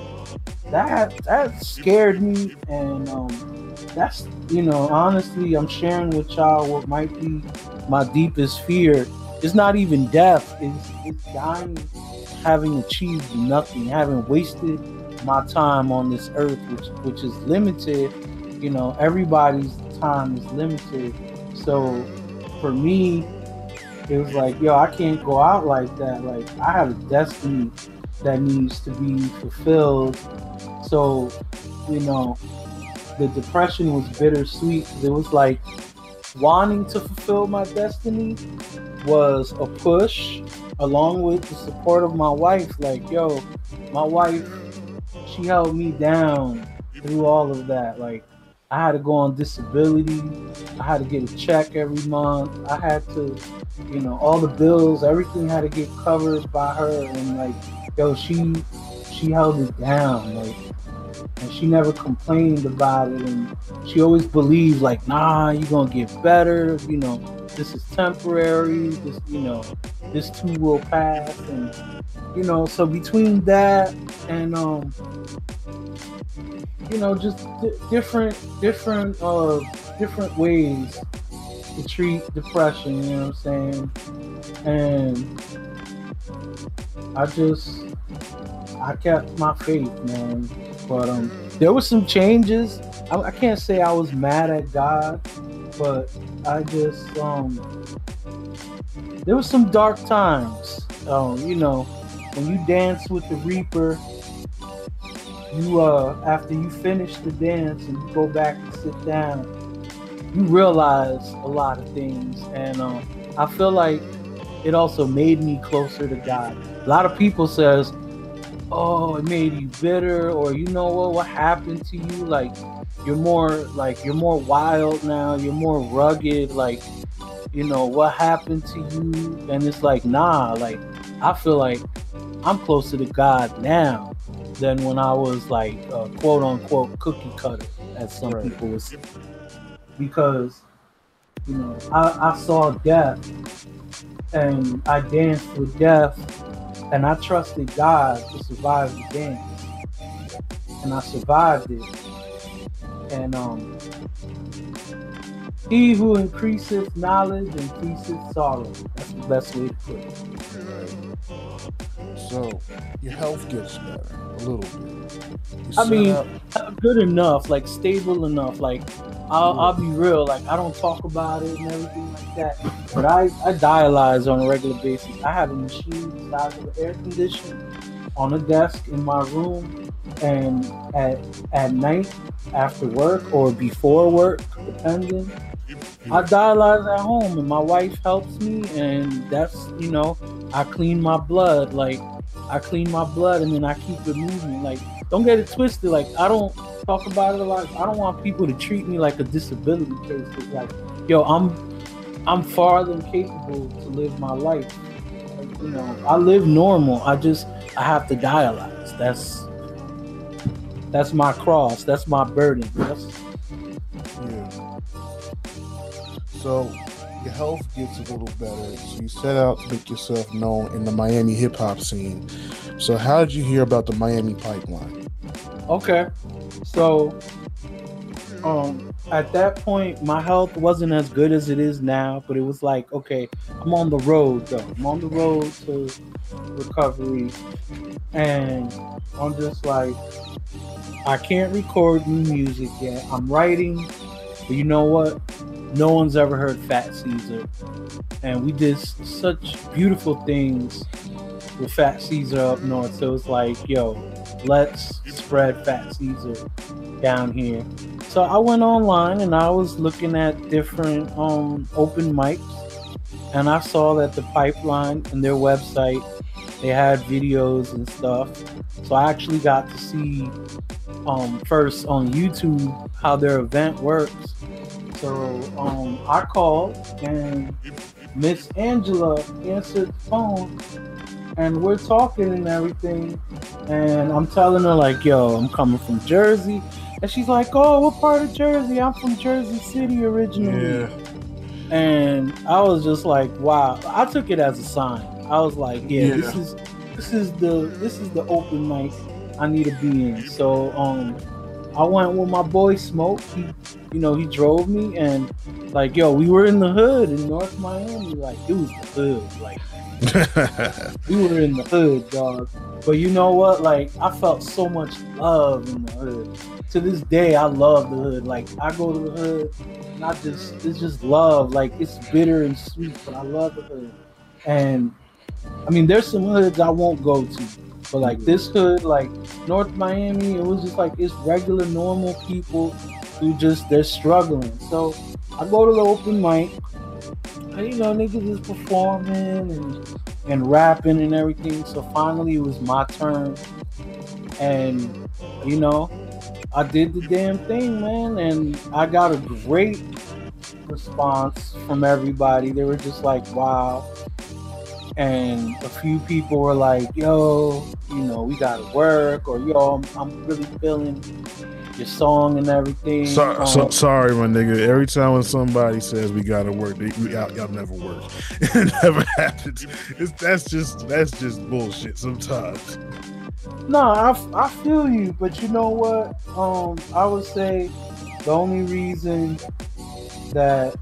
that scared me. And that's, you know, honestly, I'm sharing with y'all what might be my deepest fear. It's not even death, it's dying, having achieved nothing, having wasted my time on this earth, which is limited. You know, everybody's time is limited. So for me, it was like, yo, I can't go out like that. Like, I have a destiny that needs to be fulfilled. So, you know, the depression was bittersweet, 'cause it was like wanting to fulfill my destiny was a push, along with the support of my wife. Like, yo, my wife, she held me down through all of that. Like, I had to go on disability, I had to get a check every month, I had to, you know, all the bills, everything had to get covered by her. And like, yo, she held it down, like, and she never complained about it, and she always believed like, nah, you're gonna get better, you know, this is temporary, this, you know, this too will pass. And, you know, so between that and you know, just different ways to treat depression, you know what I'm saying? And I kept my faith, man. But there was some changes. I can't say I was mad at God, but I just there was some dark times. You know, when you dance with the Reaper, you after you finish the dance and you go back and sit down, you realize a lot of things. And I feel like it also made me closer to God. A lot of people says, oh, it made you bitter, or you know what happened to you, like you're more wild now, you're more rugged, like, you know, what happened to you? And it's like, nah, like, I feel like I'm closer to God now than when I was like quote unquote cookie cutter, as some people would say, because, you know, I saw death and I danced with death, and I trusted God to survive the dance, and I survived it. And he who increases knowledge increases sorrow. That's the best way to put it. Right. So your health gets better a little bit. Good enough, like stable enough. Like I'll be real. Like, I don't talk about it and everything like that, but I dialyze on a regular basis. I have a machine the size of an air conditioner on a desk in my room, and at night, after work or before work, depending, I dialyze at home, and my wife helps me, and that's, you know, I clean my blood, and then I keep it moving. Like, don't get it twisted, like, I don't talk about it a lot. I don't want people to treat me like a disability case. It's like, yo, I'm far than capable to live my life. Like, you know, I live normal. I have to dialyze. That's my cross. That's my burden. Yeah. So your health gets a little better. So you set out to make yourself known in the Miami hip hop scene. So how did you hear about the Miami Pipeline? Okay. So at that point, my health wasn't as good as it is now, but it was like, okay, I'm on the road though. I'm on the road to recovery, and I'm just like, I can't record new music yet. I'm writing, but you know what? No one's ever heard Fat Caesar, and we did such beautiful things with Fat Caesar up north. So it's like, yo, let's spread Fat Caesar down here. So I went online and I was looking at different open mics, and I saw that the Pipeline and their website, they had videos and stuff. So I actually got to see first on YouTube how their event works. So I called, and Miss Angela answered the phone, and we're talking and everything, and I'm telling her like, yo, I'm coming from Jersey, and she's like, oh, what part of Jersey? I'm from Jersey City originally. Yeah. And I was just like, wow. I took it as a sign. I was like, yeah. this is the open mic I need to be in. So I went with my boy Smoke. He, you know, he drove me, and like, yo, we were in the hood in North Miami. Like, it was the hood. Like, we were in the hood, dog. But you know what? Like, I felt so much love in the hood. To this day, I love the hood. Like, I go to the hood, and it's just love. Like, it's bitter and sweet, but I love the hood. And I mean, there's some hoods I won't go to, but like this hood, like North Miami, it was just like, it's regular, normal people who just, they're struggling. So I go to the open mic, and you know, niggas is performing and rapping and everything. So finally, it was my turn, and you know, I did the damn thing, man, and I got a great response from everybody. They were just like, wow. And a few people were like, yo, you know, we gotta work, or yo, I'm really feeling your song and everything. Sorry, my nigga, every time when somebody says we gotta work, y'all never work. It never happens. That's just bullshit sometimes. No, I feel you, but you know what, I would say the only reason that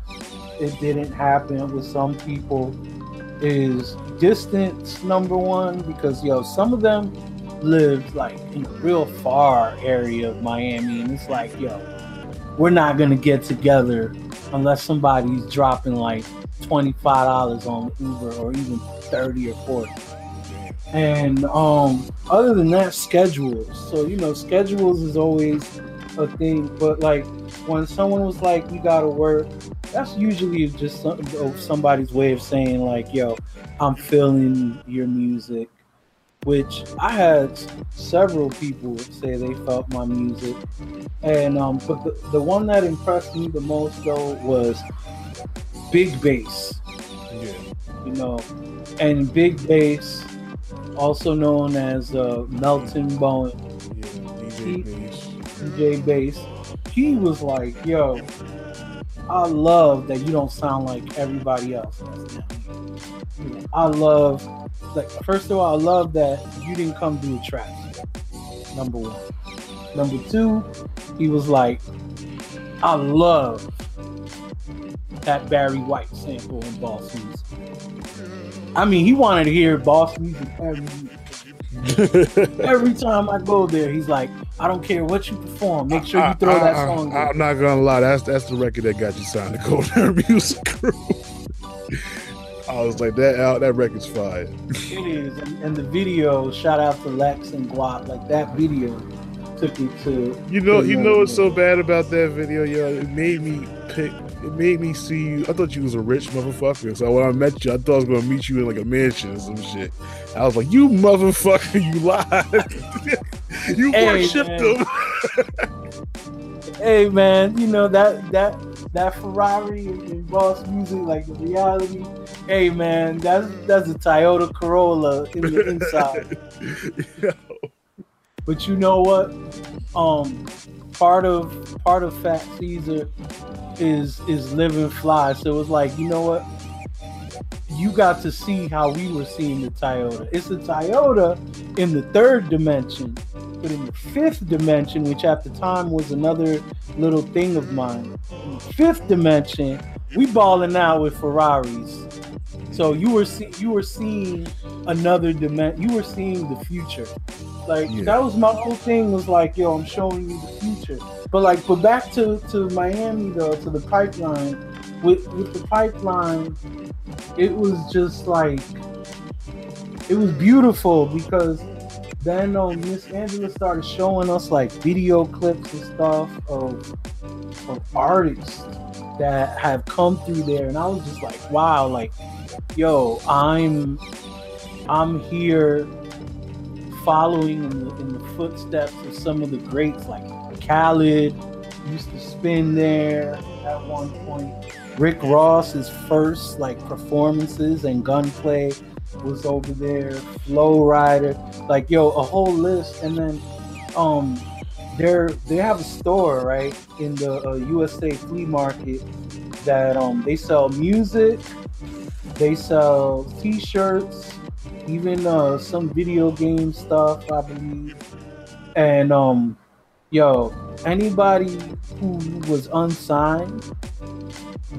it didn't happen with some people is distance, number one, because yo, some of them live like in a real far area of Miami, and it's like, yo, we're not gonna get together unless somebody's dropping like $25 on Uber, or even 30 or 40. And other than that, schedules. So you know, schedules is always a thing. But like, when someone was like, we gotta work, that's usually just somebody's way of saying like, yo, I'm feeling your music, which I had several people say they felt my music. And but the one that impressed me the most though was Big Bass. Yeah. You know, and Big Bass, also known as Melton Bowen. Yeah, DJ Bass. He was like, yo, I love that you don't sound like everybody else. I love, like, first of all, I love that you didn't come do a track, number one. Number two, he was like, I love that Barry White sample in Boss Music. I mean, he wanted to hear Boss Music every week. Every time I go there, he's like, I don't care what you perform, make sure you throw that song in. I'm not gonna lie, that's the record that got you signed to Golden Era Music Group. I was like, that record's fire. It is. And the video, shout out to Lex and Guap, like that video took me to, you know what's so bad about that video, yo? It made me see you. I thought you was a rich motherfucker. So when I met you, I thought I was gonna meet you in like a mansion or some shit. I was like, you motherfucker, you lied. You worshipped him. Hey man, you know that Ferrari and Boss Music, like the reality. Hey man, that's a Toyota Corolla in the inside. Yo. But you know what? Part of Fat Caesar is living fly. So it was like, you know what? You got to see how we were seeing the Toyota. It's a Toyota in the third dimension. but in the fifth dimension, which at the time was another little thing of mine, in the fifth dimension, we balling out with Ferraris. So you were seeing another dimension. You were seeing the future. Like, yeah, that was my whole thing, was like, yo, I'm showing you the future. But like, but back to Miami though, to the Pipeline. With the Pipeline, it was just like, it was beautiful, because then Miss Angela started showing us like video clips and stuff of artists that have come through there, and I was just like, wow, like, yo, I'm here following in the footsteps of some of the greats, like Khaled used to spin there at one point. Rick Ross's first like performances and Gunplay was over there. Flow Rider, like, yo, a whole list. And then they have a store right in the USA flea market that they sell music, they sell t-shirts, even some video game stuff, I believe. And yo, anybody who was unsigned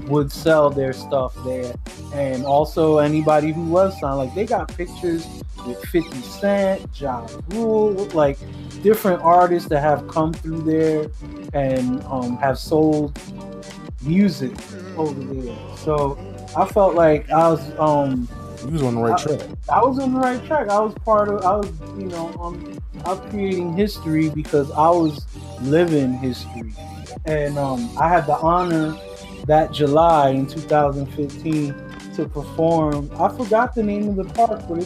would sell their stuff there, and also anybody who was signed, like they got pictures with 50 Cent, Ja Rule, like different artists that have come through there and have sold music over there. So I felt like I was you was on the right track. I was on the right track. I was creating history because I was living history. And I had the honor that July in 2015 to perform. I forgot the name of the park, but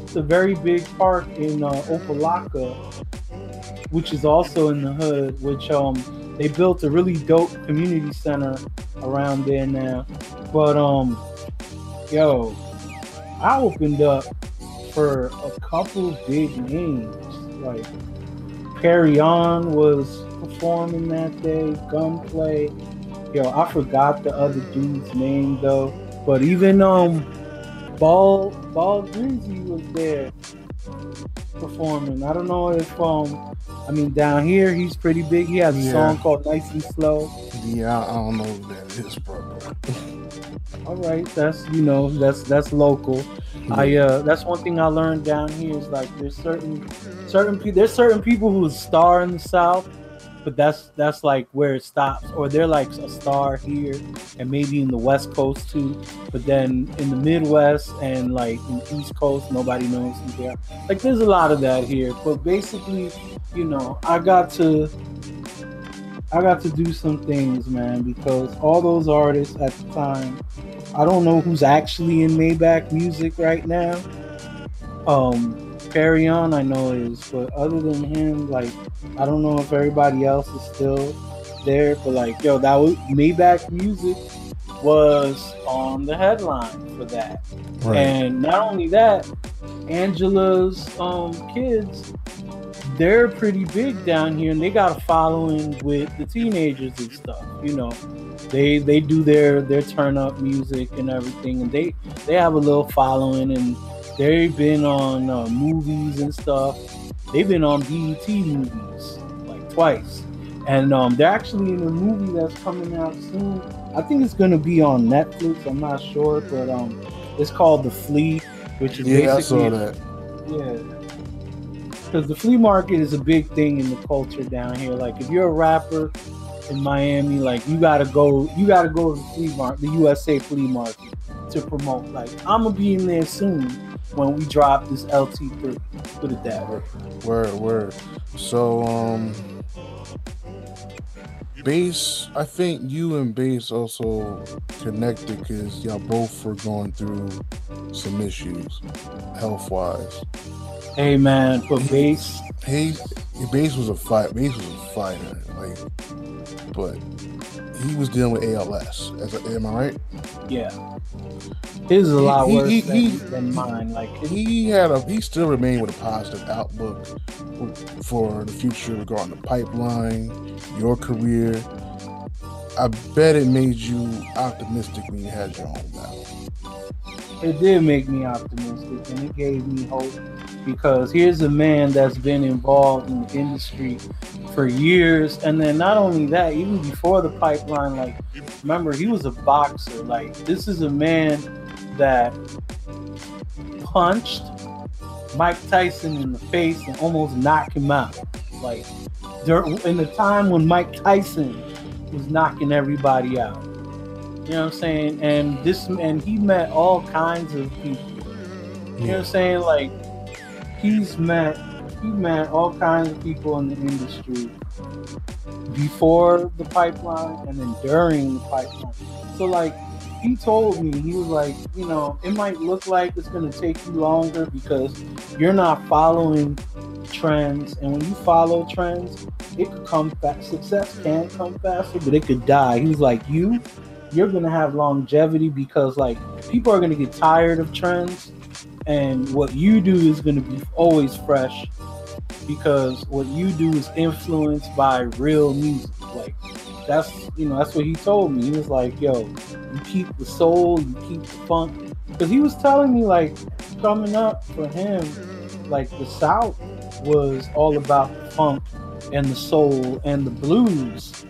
it's a very big park in Opa-locka, which is also in the hood, which they built a really dope community center around there now. But yo, I opened up for a couple big names. Like Carry On was performing that day, Gunplay. Yo, I forgot the other dude's name though. But even Ball Breezy was there performing. I don't know if down here he's pretty big. He has a song called Nice and Slow. Yeah, I don't know who that is, bro. All right, that's that's local. Yeah. That's one thing I learned down here is like there's certain people who star in the South, but that's like where it stops, or they're like a star here and maybe in the West Coast too, but then in the Midwest and like in the East Coast nobody knows who they are. Like there's a lot of that here, but basically, I got to do some things, man, because all those artists at the time, I don't know who's actually in Maybach Music right now. Carry On I know is, but other than him, like I don't know if everybody else is still there. But like, yo, that was Maybach Music was on the headline for that, right? And not only that, Angela's kids, they're pretty big down here, and they got a following with the teenagers and stuff. They do their turn up music and everything, and they have a little following, and they've been on movies and stuff. They've been on BET movies like twice, and they're actually in a movie that's coming out soon. I think it's gonna be on Netflix. I'm not sure, but it's called The Flea, which is basically, I saw that. Because the flea market is a big thing in the culture down here. Like if you're a rapper in Miami, like you gotta go to the flea market, the USA flea market, to promote. Like I'm gonna be in there soon when we drop this LT3, put it that way. Word. So, Bass, I think you and Bass also connected because y'all both were going through some issues, health-wise. Hey man, but Bass, Bass was a fighter. Bass was a fighter, like, but he was dealing with ALS. Am I right? Yeah. His is a lot worse than mine. Like he still remained with a positive outlook for the future regarding the Pipeline, your career. I bet it made you optimistic when you had your own battle. it did make me optimistic, and it gave me hope, because here's a man that's been involved in the industry for years. And then not only that, even before the Pipeline, like, remember, he was a boxer. Like, this is a man that punched Mike Tyson in the face and almost knocked him out. Like, in the time when Mike Tyson was knocking everybody out, you know what I'm saying? And he met all kinds of people, you know what I'm saying? Like, he met all kinds of people in the industry before the Pipeline and then during the Pipeline. So, like, he told me, he was like, you know, it might look like it's going to take you longer because you're not following trends. And when you follow trends, it could come fast. Success can come faster, but it could die. He was like, you're going to have longevity because, like, people are going to get tired of trends. And what you do is going to be always fresh, because what you do is influenced by real music. Like, that's what he told me. He was like, yo, you keep the soul, you keep the funk. Because he was telling me, like, coming up for him, like, the South was all about the funk and the soul and the blues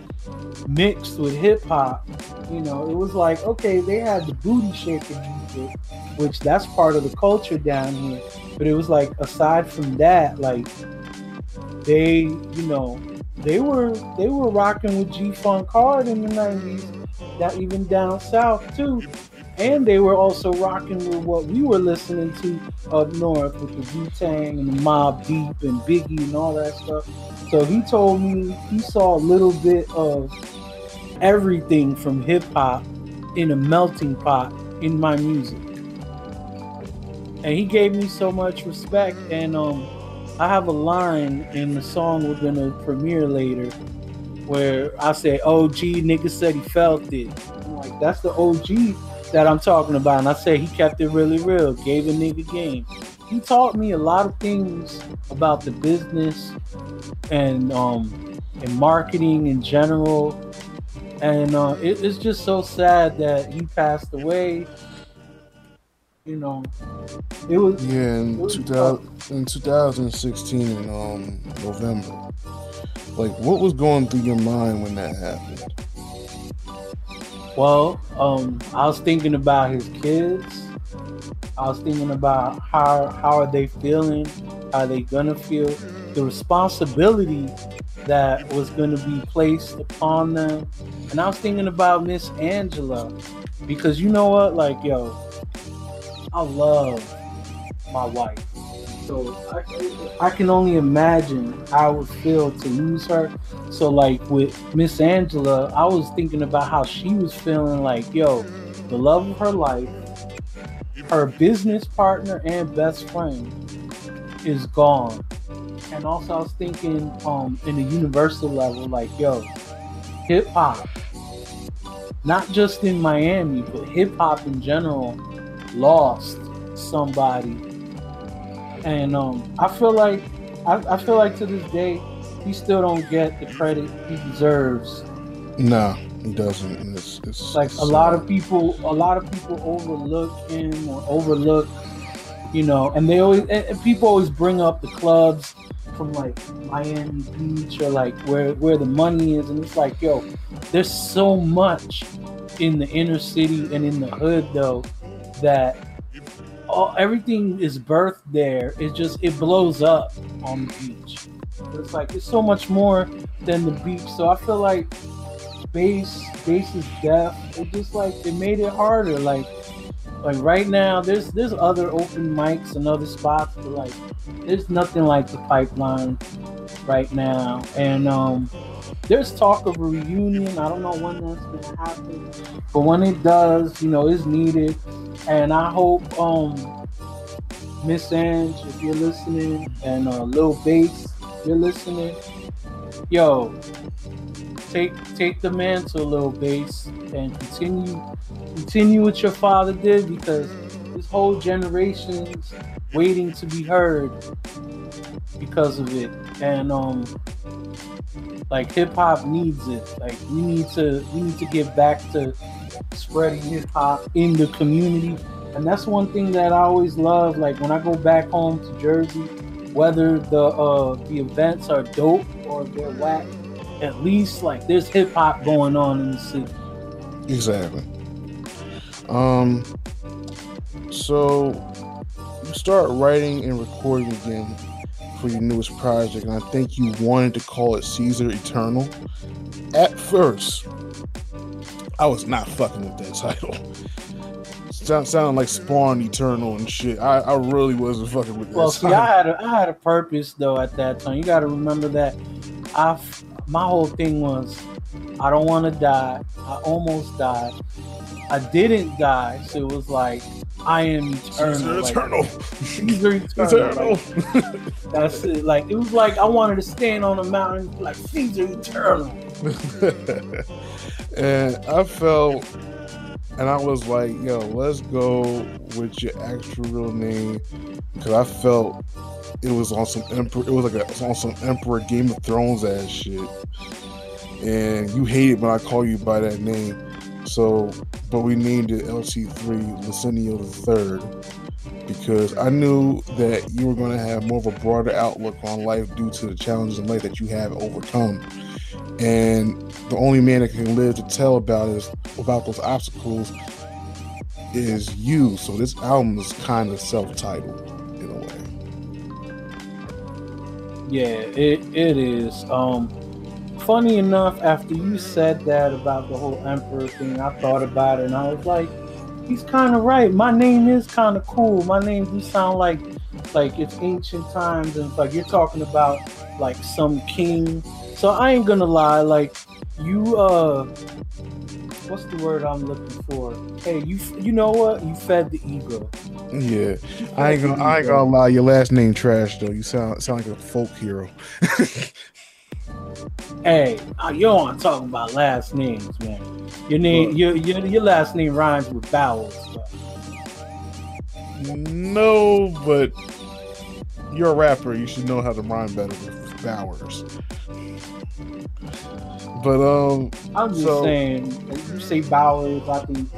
mixed with hip hop. You know, it was like, okay, they had the booty shaking music, which that's part of the culture down here. But it was like, aside from that, like, they, you know, they were rocking with G-Funk hard in the 90s, that even down south too. And they were also rocking with what we were listening to up north, with the Wu-Tang and the Mobb Deep and Biggie and all that stuff. So he told me he saw a little bit of everything from hip-hop in a melting pot in my music. And he gave me so much respect. And I have a line in the song we're going to premiere later where I say, OG nigga said he felt it. I'm like, that's the OG that I'm talking about. And I say, he kept it really real, gave a nigga game. He taught me a lot of things about the business and marketing in general. And it's just so sad that he passed away. You know, it was, yeah, in 2016 in November. Like, what was going through your mind when that happened? Well, I was thinking about his kids. I was thinking about how are they feeling? How are they gonna feel? The responsibility that was gonna be placed upon them. And I was thinking about Miss Angela, because you know what, like, yo, I love my wife, so I can only imagine how it would feel to lose her. So, like, with Miss Angela, I was thinking about how she was feeling, like, yo, the love of her life, her business partner and best friend is gone. And also I was thinking in a universal level, like, yo, hip hop, not just in Miami, but hip hop in general, lost somebody. And I feel like to this day he still don't get the credit he deserves. No, he doesn't. It's like, a lot of people overlook him or overlook, you know. And people always bring up the clubs from, like, Miami Beach or, like, where the money is. And it's like, yo, there's so much in the inner city and in the hood though, that everything is birthed there. It just, it blows up on the beach. It's like, it's so much more than the beach. So I feel like bass's death, it just, like, it made it harder. Like right now, there's other open mics and other spots, but, like, there's nothing like the Pipeline right now. And there's talk of a reunion. I don't know when that's gonna happen, but when it does, you know, it's needed. And I hope Miss Ange, if you're listening, and Lil Bass, if you're listening, yo, take the mantle, Lil Bass, and continue what your father did, because this whole generation's waiting to be heard because of it. And like, hip hop needs it. Like, we need to get back to spreading hip hop in the community, And that's one thing that I always love. Like when I go back home to Jersey, whether the events are dope or they're whack, at least like there's hip hop going on in the city. Exactly. So you start writing and recording again for your newest project, and I think you wanted to call it Caesar Eternal. At first, I was not fucking with that title. Sounded like Spawn Eternal and shit. I really wasn't fucking with that. Well, see, I had a purpose though at that time. You got to remember that. My whole thing was, I don't want to die. I almost died. I didn't die, so it was like, I am eternal. Caesar Eternal. Like, Caesar Eternal. Like, that's it. Like, it was like I wanted to stand on a mountain like Caesar Eternal. And I felt, and I was like, yo, let's go with your actual real name, because I felt it was on some Emperor. It was like on some Emperor Game of Thrones ass shit. And you hate it when I call you by that name. So, but we named it LC3 Licinio III, because I knew that you were going to have more of a broader outlook on life due to the challenges in life that you have overcome. And the only man that can live to tell about those obstacles is you. So this album is kind of self-titled in a way. Yeah, it is. Funny enough, after you said that about the whole Emperor thing, I thought about it and I was like, he's kind of right. My name is kind of cool. My name do sound like it's ancient times, and it's like you're talking about like some king. So I ain't gonna lie, like you what's the word I'm looking for? Hey, you know what? You fed the ego. Yeah, I ain't gonna lie. Your last name trash though. You sound like a folk hero. Hey, you know I'm talking about last names, man. Your name, your last name rhymes with vowels. Bro. No, but you're a rapper. You should know how to rhyme better with vowels. But I'm just saying, if you say vowels, I think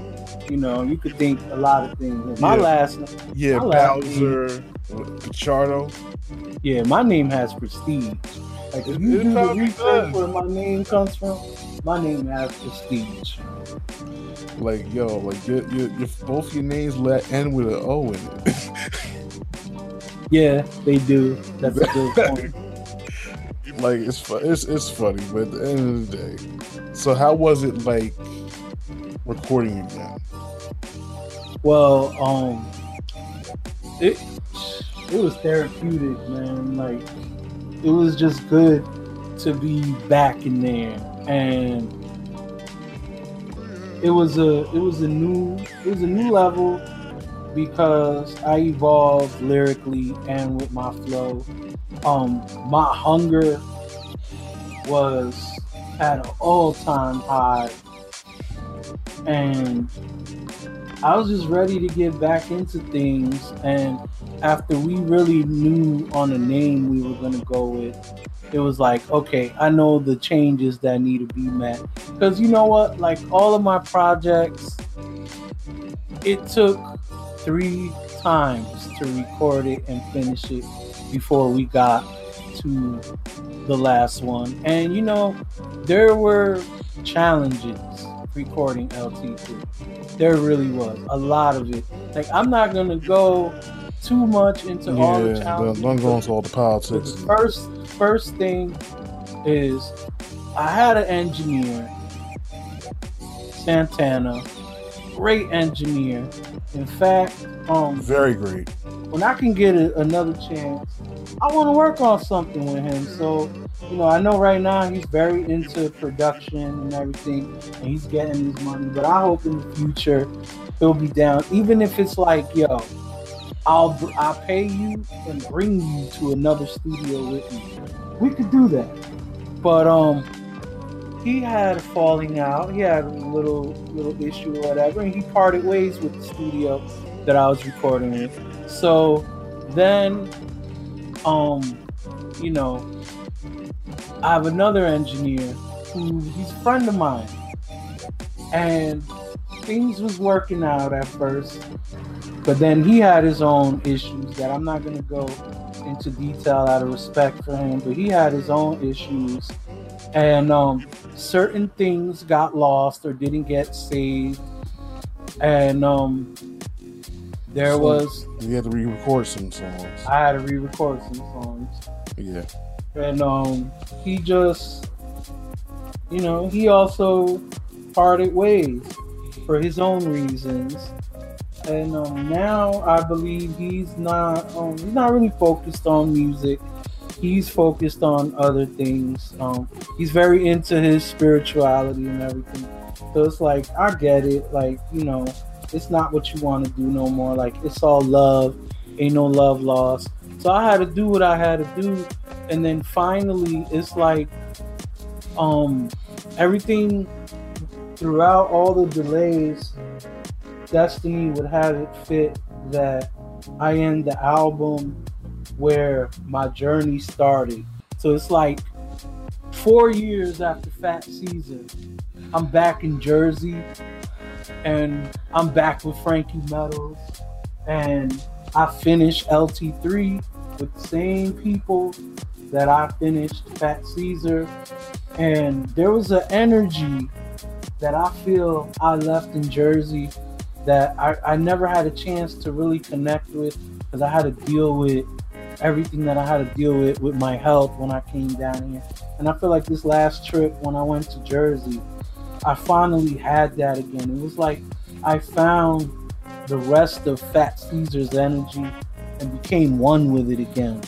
you know you could think a lot of things. My last name, Bowser, Pichardo. Yeah, my name has prestige. Like if you do the research where my name comes from, my name has prestige. Like yo, like your both your names end with an O in it. Yeah, they do. That's a good point. Like it's funny, but at the end of the day. So how was it like recording again? Well, it was therapeutic, man. Like, it was just good to be back in there, and it was a new level, because I evolved lyrically and with my flow. My hunger was at an all-time high, and I was just ready to get back into things. And after we really knew on a name we were going to go with, it was like, okay, I know the changes that need to be met. Because you know what? Like all of my projects, it took 3 times to record it and finish it before we got to the last one. And you know, there were challenges recording LT3. There really was a lot of it. Like, I'm not gonna go too much into all the challenges. I'm going to all the politics. The first thing is, I had an engineer, Santana, great engineer. In fact, very great. When I can get another chance, I want to work on something with him. So, you know, I know right now he's very into production and everything, and he's getting his money. But I hope in the future he'll be down, even if it's like, yo, I'll pay you and bring you to another studio with me. We could do that. But he had a falling out. He had a little issue or whatever, and he parted ways with the studio that I was recording in. So then, you know, I have another engineer who's a friend of mine, and things was working out at first, but then he had his own issues that I'm not going to go into detail out of respect for him, but he had his own issues, and certain things got lost or didn't get saved, and there was... You had to re-record some songs. I had to re-record some songs. Yeah. And he just... You know, he also parted ways for his own reasons, and now I believe he's not really focused on music. He's focused on other things. He's very into his spirituality and everything. So it's like, I get it. Like, you know, it's not what you want to do no more. Like, it's all love. Ain't no love lost. So I had to do what I had to do, and then finally, it's like, everything throughout all the delays, destiny would have it fit that I end the album where my journey started. So it's like 4 years after Fat Caesar, I'm back in Jersey, and I'm back with Frankie Metals, and I finished LT3 with the same people that I finished Fat Caesar. And there was an energy that I feel I left in Jersey that I never had a chance to really connect with, because I had to deal with everything that I had to deal with my health when I came down here. And I feel like this last trip when I went to Jersey, I finally had that again. It was like I found the rest of Fat Caesar's energy and became one with it again.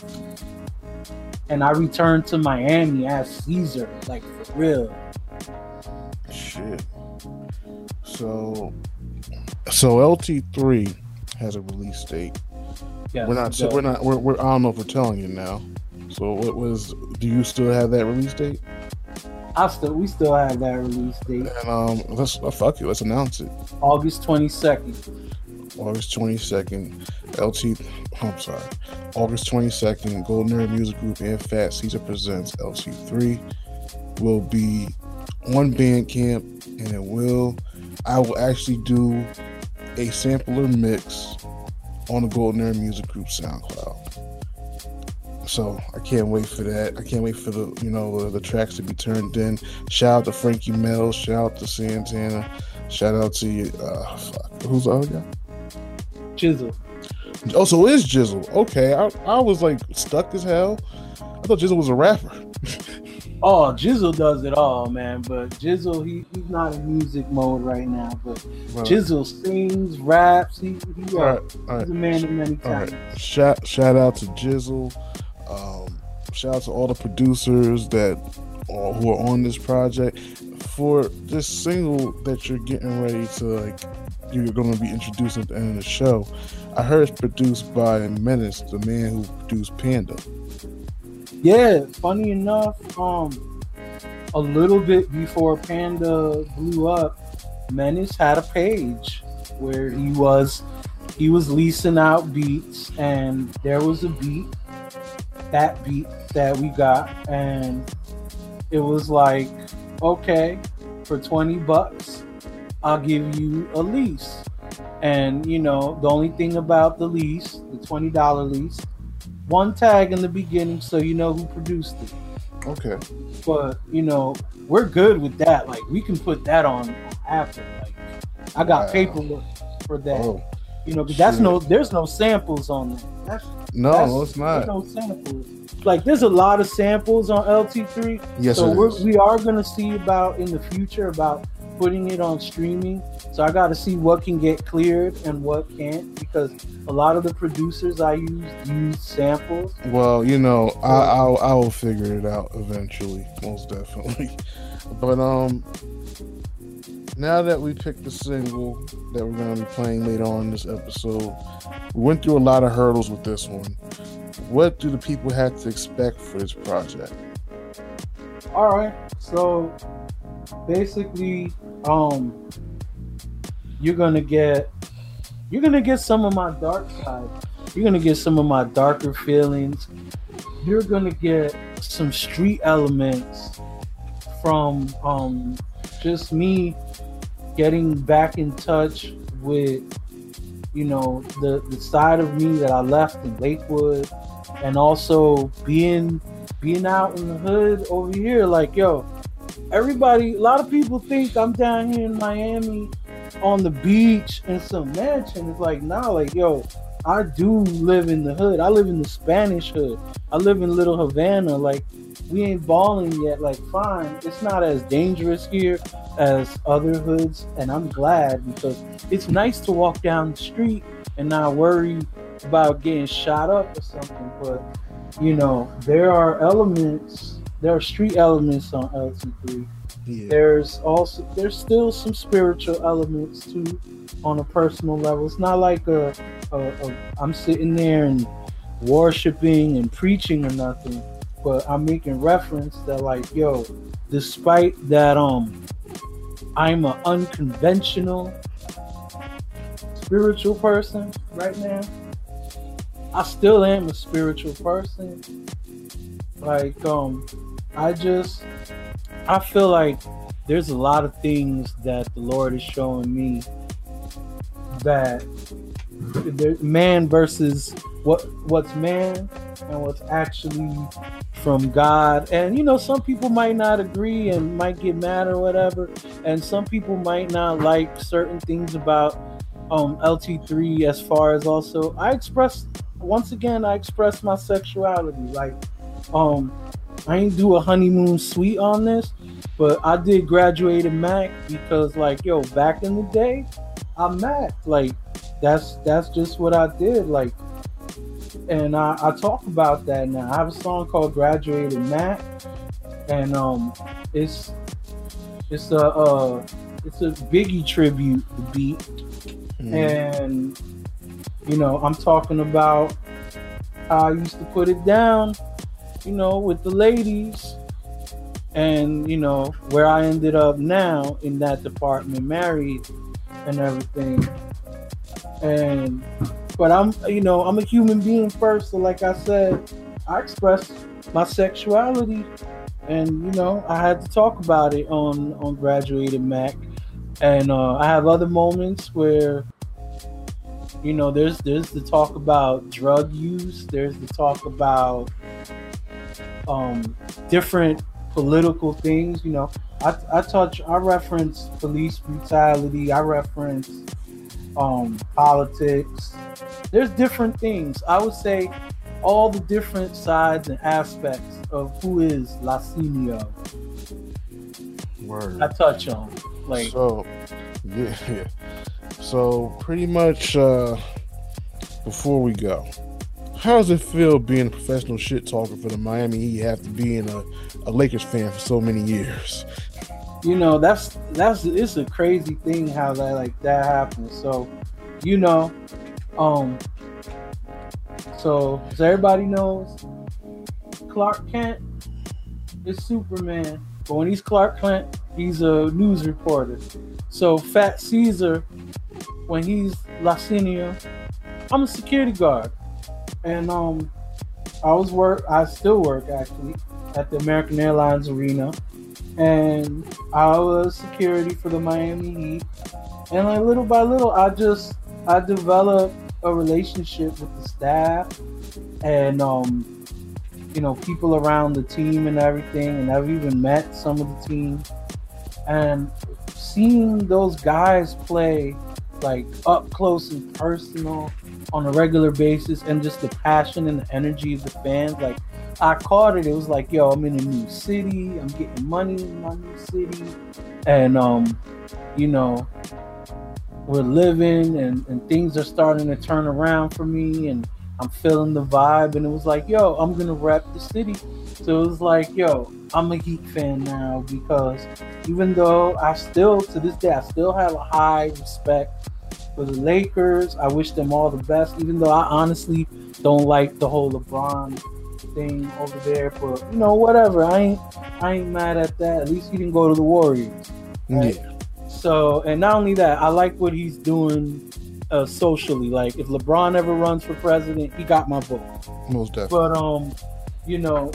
And I returned to Miami as Caesar, like, for real. Shit. So LT3 has a release date. Yeah, we're not. I don't know if we're telling you now. So what was? Do you still have that release date? We still have that release date. And let's announce it. August 22nd. August 22nd, August 22nd, Golden Era Music Group and Fat Caesar presents LC3 will be on Bandcamp, and I will actually do a sampler mix on the Golden Era Music Group SoundCloud. So I can't wait for that. I can't wait for the tracks to be turned in. Shout out to Frankie Mel. Shout out to Santana. Shout out to who's the other guy? Jizzle. Oh, so it is Jizzle. Okay, I was like stuck as hell. I thought Jizzle was a rapper. Oh, Jizzle does it all, man. But Jizzle, he's not in music mode right now. But right. Jizzle sings, raps. He's a man of many talents. Right. Shout out to Jizzle. Shout out to all the producers who are on this project. For this single that you're getting ready to you're going to be introduced at the end of the show, I heard it's produced by Menace, the man who produced Panda. Yeah, funny enough, a little bit before Panda blew up, Menace had a page where he was leasing out beats, and there was a beat that we got, and it was like, okay, for $20 I'll give you a lease. And the only thing about the lease, the $20 lease, one tag in the beginning so you know who produced it. Okay. But we're good with that. Like, we can put that on after. Like, I got paperwork for that. Oh, but there's no samples on that. It's not. There's no samples. Like, there's a lot of samples on LT3. Yes, so we are gonna see about in the future about putting it on streaming. So I got to see what can get cleared and what can't, because a lot of the producers I use samples. Well, I will figure it out eventually, most definitely. But now that we picked the single that we're going to be playing later on in this episode, we went through a lot of hurdles with this one. What do the people have to expect for this project? All right, so basically, you're gonna get some of my dark side. You're gonna get some of my darker feelings. You're gonna get some street elements from just me getting back in touch with, you know, the side of me that I left in Lakewood, and also being out in the hood over here. Like, yo, everybody, a lot of people think I'm down here in Miami on the beach in some mansion. It's like, nah, like, yo, I do live in the hood. I live in the Spanish hood. I live in Little Havana. Like, we ain't balling yet. Like, fine, it's not as dangerous here as other hoods, and I'm glad, because it's nice to walk down the street and not worry about getting shot up or something. But, you know, there are elements, there are street elements on LC3. Yeah. There's still some spiritual elements too on a personal level. It's not like I'm sitting there and worshiping and preaching or nothing, but I'm making reference that, like, yo, despite that I'm an unconventional spiritual person right now, I still am a spiritual person. Like, I feel like there's a lot of things that the Lord is showing me that man versus what's man and what's actually from God. And, you know, some people might not agree and might get mad or whatever. And some people might not like certain things about LT3 as far as also. I expressed my sexuality. Like, I ain't do a honeymoon suite on this, but I did Graduated Mac because, like, yo, back in the day, I macked. Like, that's just what I did. Like, and I talk about that now. I have a song called Graduated Mac, and it's a Biggie tribute, the beat. Mm-hmm. And, you know, I'm talking about how I used to put it down, you know, with the ladies, and, you know, where I ended up now in that department, married and everything. And but I'm a human being first, so like I said, I expressed my sexuality, and, you know, I had to talk about it on Graduated Mac. And I have other moments where, you know, there's the talk about drug use, there's the talk about different political things. You know, I reference police brutality, I reference politics. There's different things. I would say all the different sides and aspects of who is Lacinio. Word. I touch on, like, so yeah. So pretty much, before we go, how does it feel being a professional shit talker for the Miami Heat after being a Lakers fan for so many years? You know, that's it's a crazy thing how that happens. So, you know, so everybody knows Clark Kent is Superman, but when he's Clark Kent, he's a news reporter. So Fat Caesar, when he's Lacinio, I'm a security guard. And I still work actually at the American Airlines Arena, and I was security for the Miami Heat. And like little by little, I developed a relationship with the staff and you know, people around the team and everything. And I've even met some of the team, and seeing those guys play, like, up close and personal on a regular basis, and just the passion and the energy of the fans. Like, I caught it. It was like, yo, I'm in a new city. I'm getting money in my new city. And, you know, we're living and things are starting to turn around for me, and I'm feeling the vibe. And it was like, yo, I'm going to rep the city. So it was like, yo, I'm a Heat fan now, because even though to this day, I still have a high respect for the Lakers. I wish them all the best, even though I honestly don't like the whole LeBron thing over there. But, you know, whatever. I ain't mad at that. At least he didn't go to the Warriors. Right? Yeah. So, and not only that, I like what he's doing socially. Like, if LeBron ever runs for president, he got my vote. Most definitely. But, you know,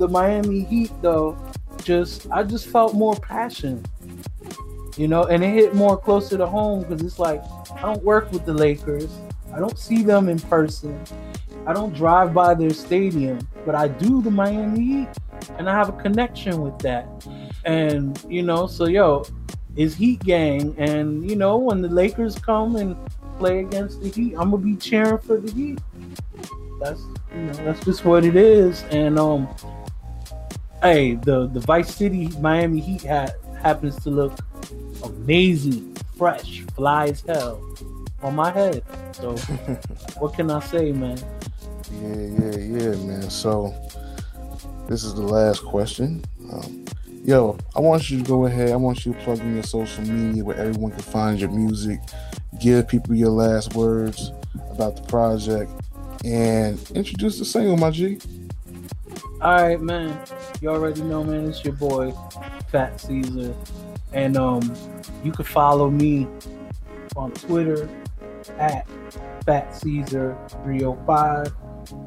the Miami Heat, though, I just felt more passion You know, and it hit more closer to home because it's like, I don't work with the Lakers. I don't see them in person. I don't drive by their stadium, but I do the Miami Heat, and I have a connection with that. And, you know, so, yo, it's Heat gang. And, you know, when the Lakers come and play against the Heat, I'm going to be cheering for the Heat. That's, you know, that's just what it is. And, hey, the Vice City Miami Heat hat happens to look amazing, fresh, fly as hell on my head. So what can I say, man? Yeah, man. So this is the last question. Yo, I want you to go ahead. I want you to plug in your social media where everyone can find your music. Give people your last words about the project and introduce the single, my G. All right, man. You already know, man. It's your boy, Fat Caesar. And you can follow me on Twitter at FatCaesar305,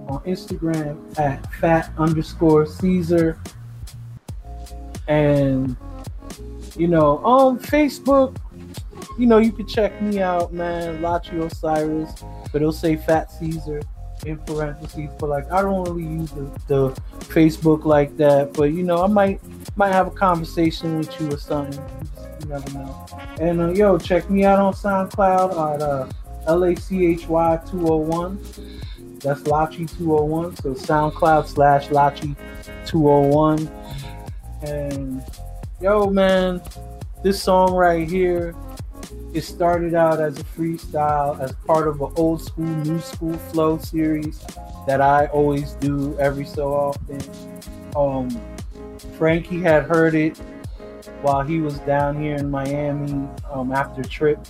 on Instagram at Fat_Caesar, and you know, on Facebook, you know, you can check me out, man, Lachi Osiris, but it'll say Fat Caesar in parentheses, but like I don't really use the Facebook like that, but you know, I might have a conversation with you or something. You never know. And yo, check me out on SoundCloud at LACHY 201. That's Lachi 201. So SoundCloud/Lachi 201. And yo, man, this song right here, it started out as a freestyle as part of an old school, new school flow series that I always do every so often. Frankie had heard it while he was down here in Miami after a trip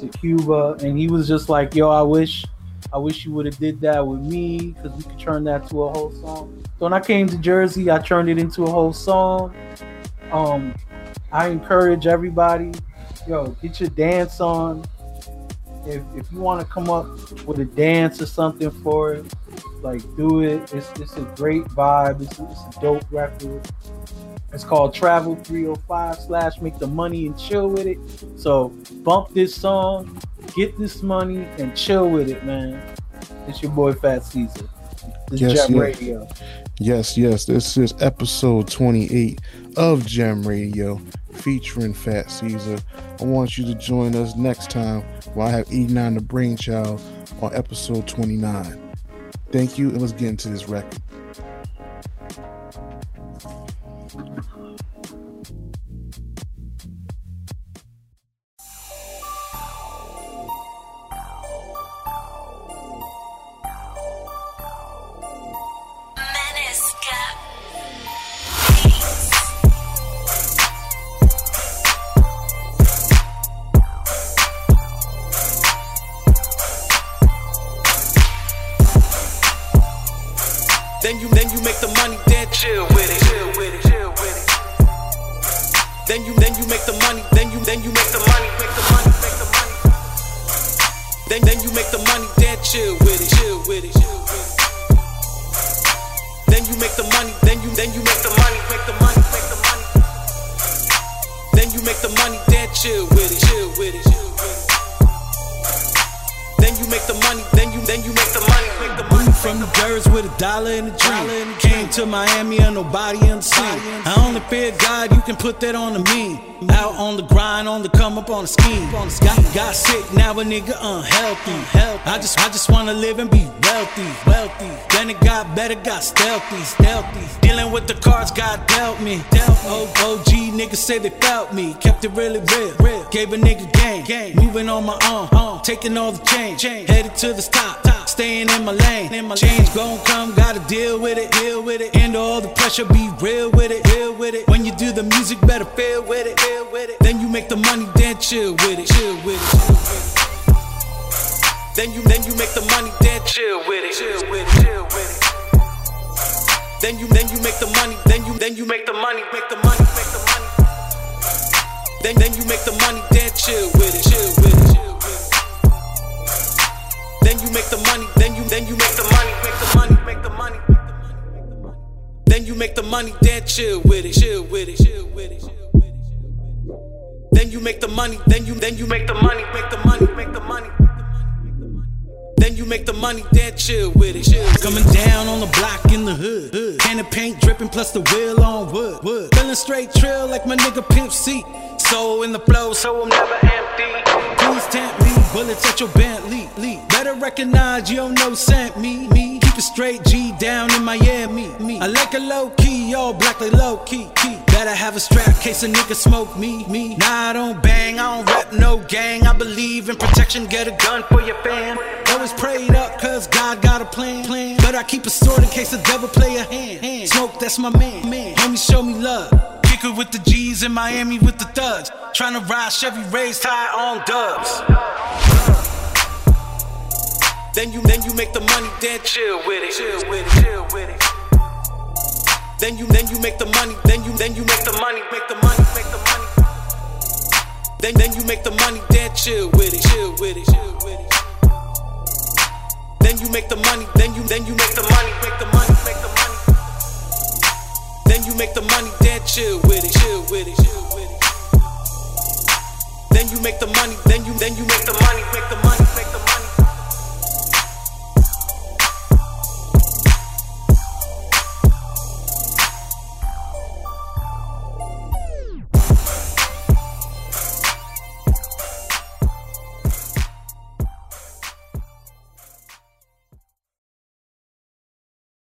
to Cuba, and he was just like, yo, I wish you would have did that with me because we could turn that to a whole song. So when I came to Jersey, I turned it into a whole song. I encourage everybody, yo, get your dance on. If you want to come up with a dance or something for it, like, do it. It's a great vibe. It's a dope record. It's called Travel 305 / Make the Money and Chill With It. So bump this song, get this money, and chill with it, man. It's your boy Fat Caesar. This is Gem Radio. Yes. This is episode 28 of Gem Radio featuring Fat Caesar. I want you to join us next time where I have E9 the Brainchild on episode 29. Thank you, and let's get into this record. Then you make the money, then chill with it. Chill with it. Chill with it. Then you make the money. Then you make the money. Make the money. Then you make the money, then chill with it. Chill with it. Chill with it. Then you make the money. Then you make the money. Make the money. Then you make the money, then chill with it. Chill with it. Chill with it. Then you make the money. Then you make the money. Make the money. From the birds with $1 in the dream. Came to Miami and nobody unseen. I only fear God, you can put that on me. Out on the grind, on the come up, on the scheme. Got sick, now a nigga unhealthy. I just wanna live and be wealthy. Then it got better, got stealthy. Dealing with the cards, God dealt me. OG niggas say they felt me. Kept it really real. Gave a nigga game. Moving on my own. Taking all the change. Headed to the top. Staying in my lane. Change gon' come, gotta deal with it. End all the pressure, be real with it. When you do the music, better feel with it. Then you make the money, then chill with it. Then you make the money, then chill with it. Then you make the money, then you make the money. Then you make the money, then chill with it. Then you make the money, then you make the money. Then you make the money, then chill with it. Then you make the money, then you make the money, make the money, make the money. Then you make the money, then chill with it. Chill. Coming down on the block in the hood. Can of paint dripping plus the wheel on wood. Feeling straight trill like my nigga Pimp C. Soul in the flow, so I'm never empty. Please tempt me, bullets at your Bentley. Better recognize you don't know sent me. Keep it straight G down in Miami. Me. I like a low key, all black like low key. Better have a strap case a nigga smoke me. Nah, I don't bang, I don't rap no gang. I believe in protection, get a gun for your fam. Always prayed up cause God got a plan. But I keep a sword in case the devil play a hand. Smoke, that's my man. Homie, show me love. Kick it with the G's in Miami with the thugs. Tryna ride Chevy raised high on dubs. Then you make the money, then chill with it. Chill with it, chill with it. Then you make the money, then you make the money, make the money, make the money. Then you make the money, then chill with it, chill with it, chill with it. Then you make the money, then you make the money, make the money, make the money. Then you make the money, then chill with it, chill with it, chill with it. Then you make the money, then you make the money, make the money, make the money.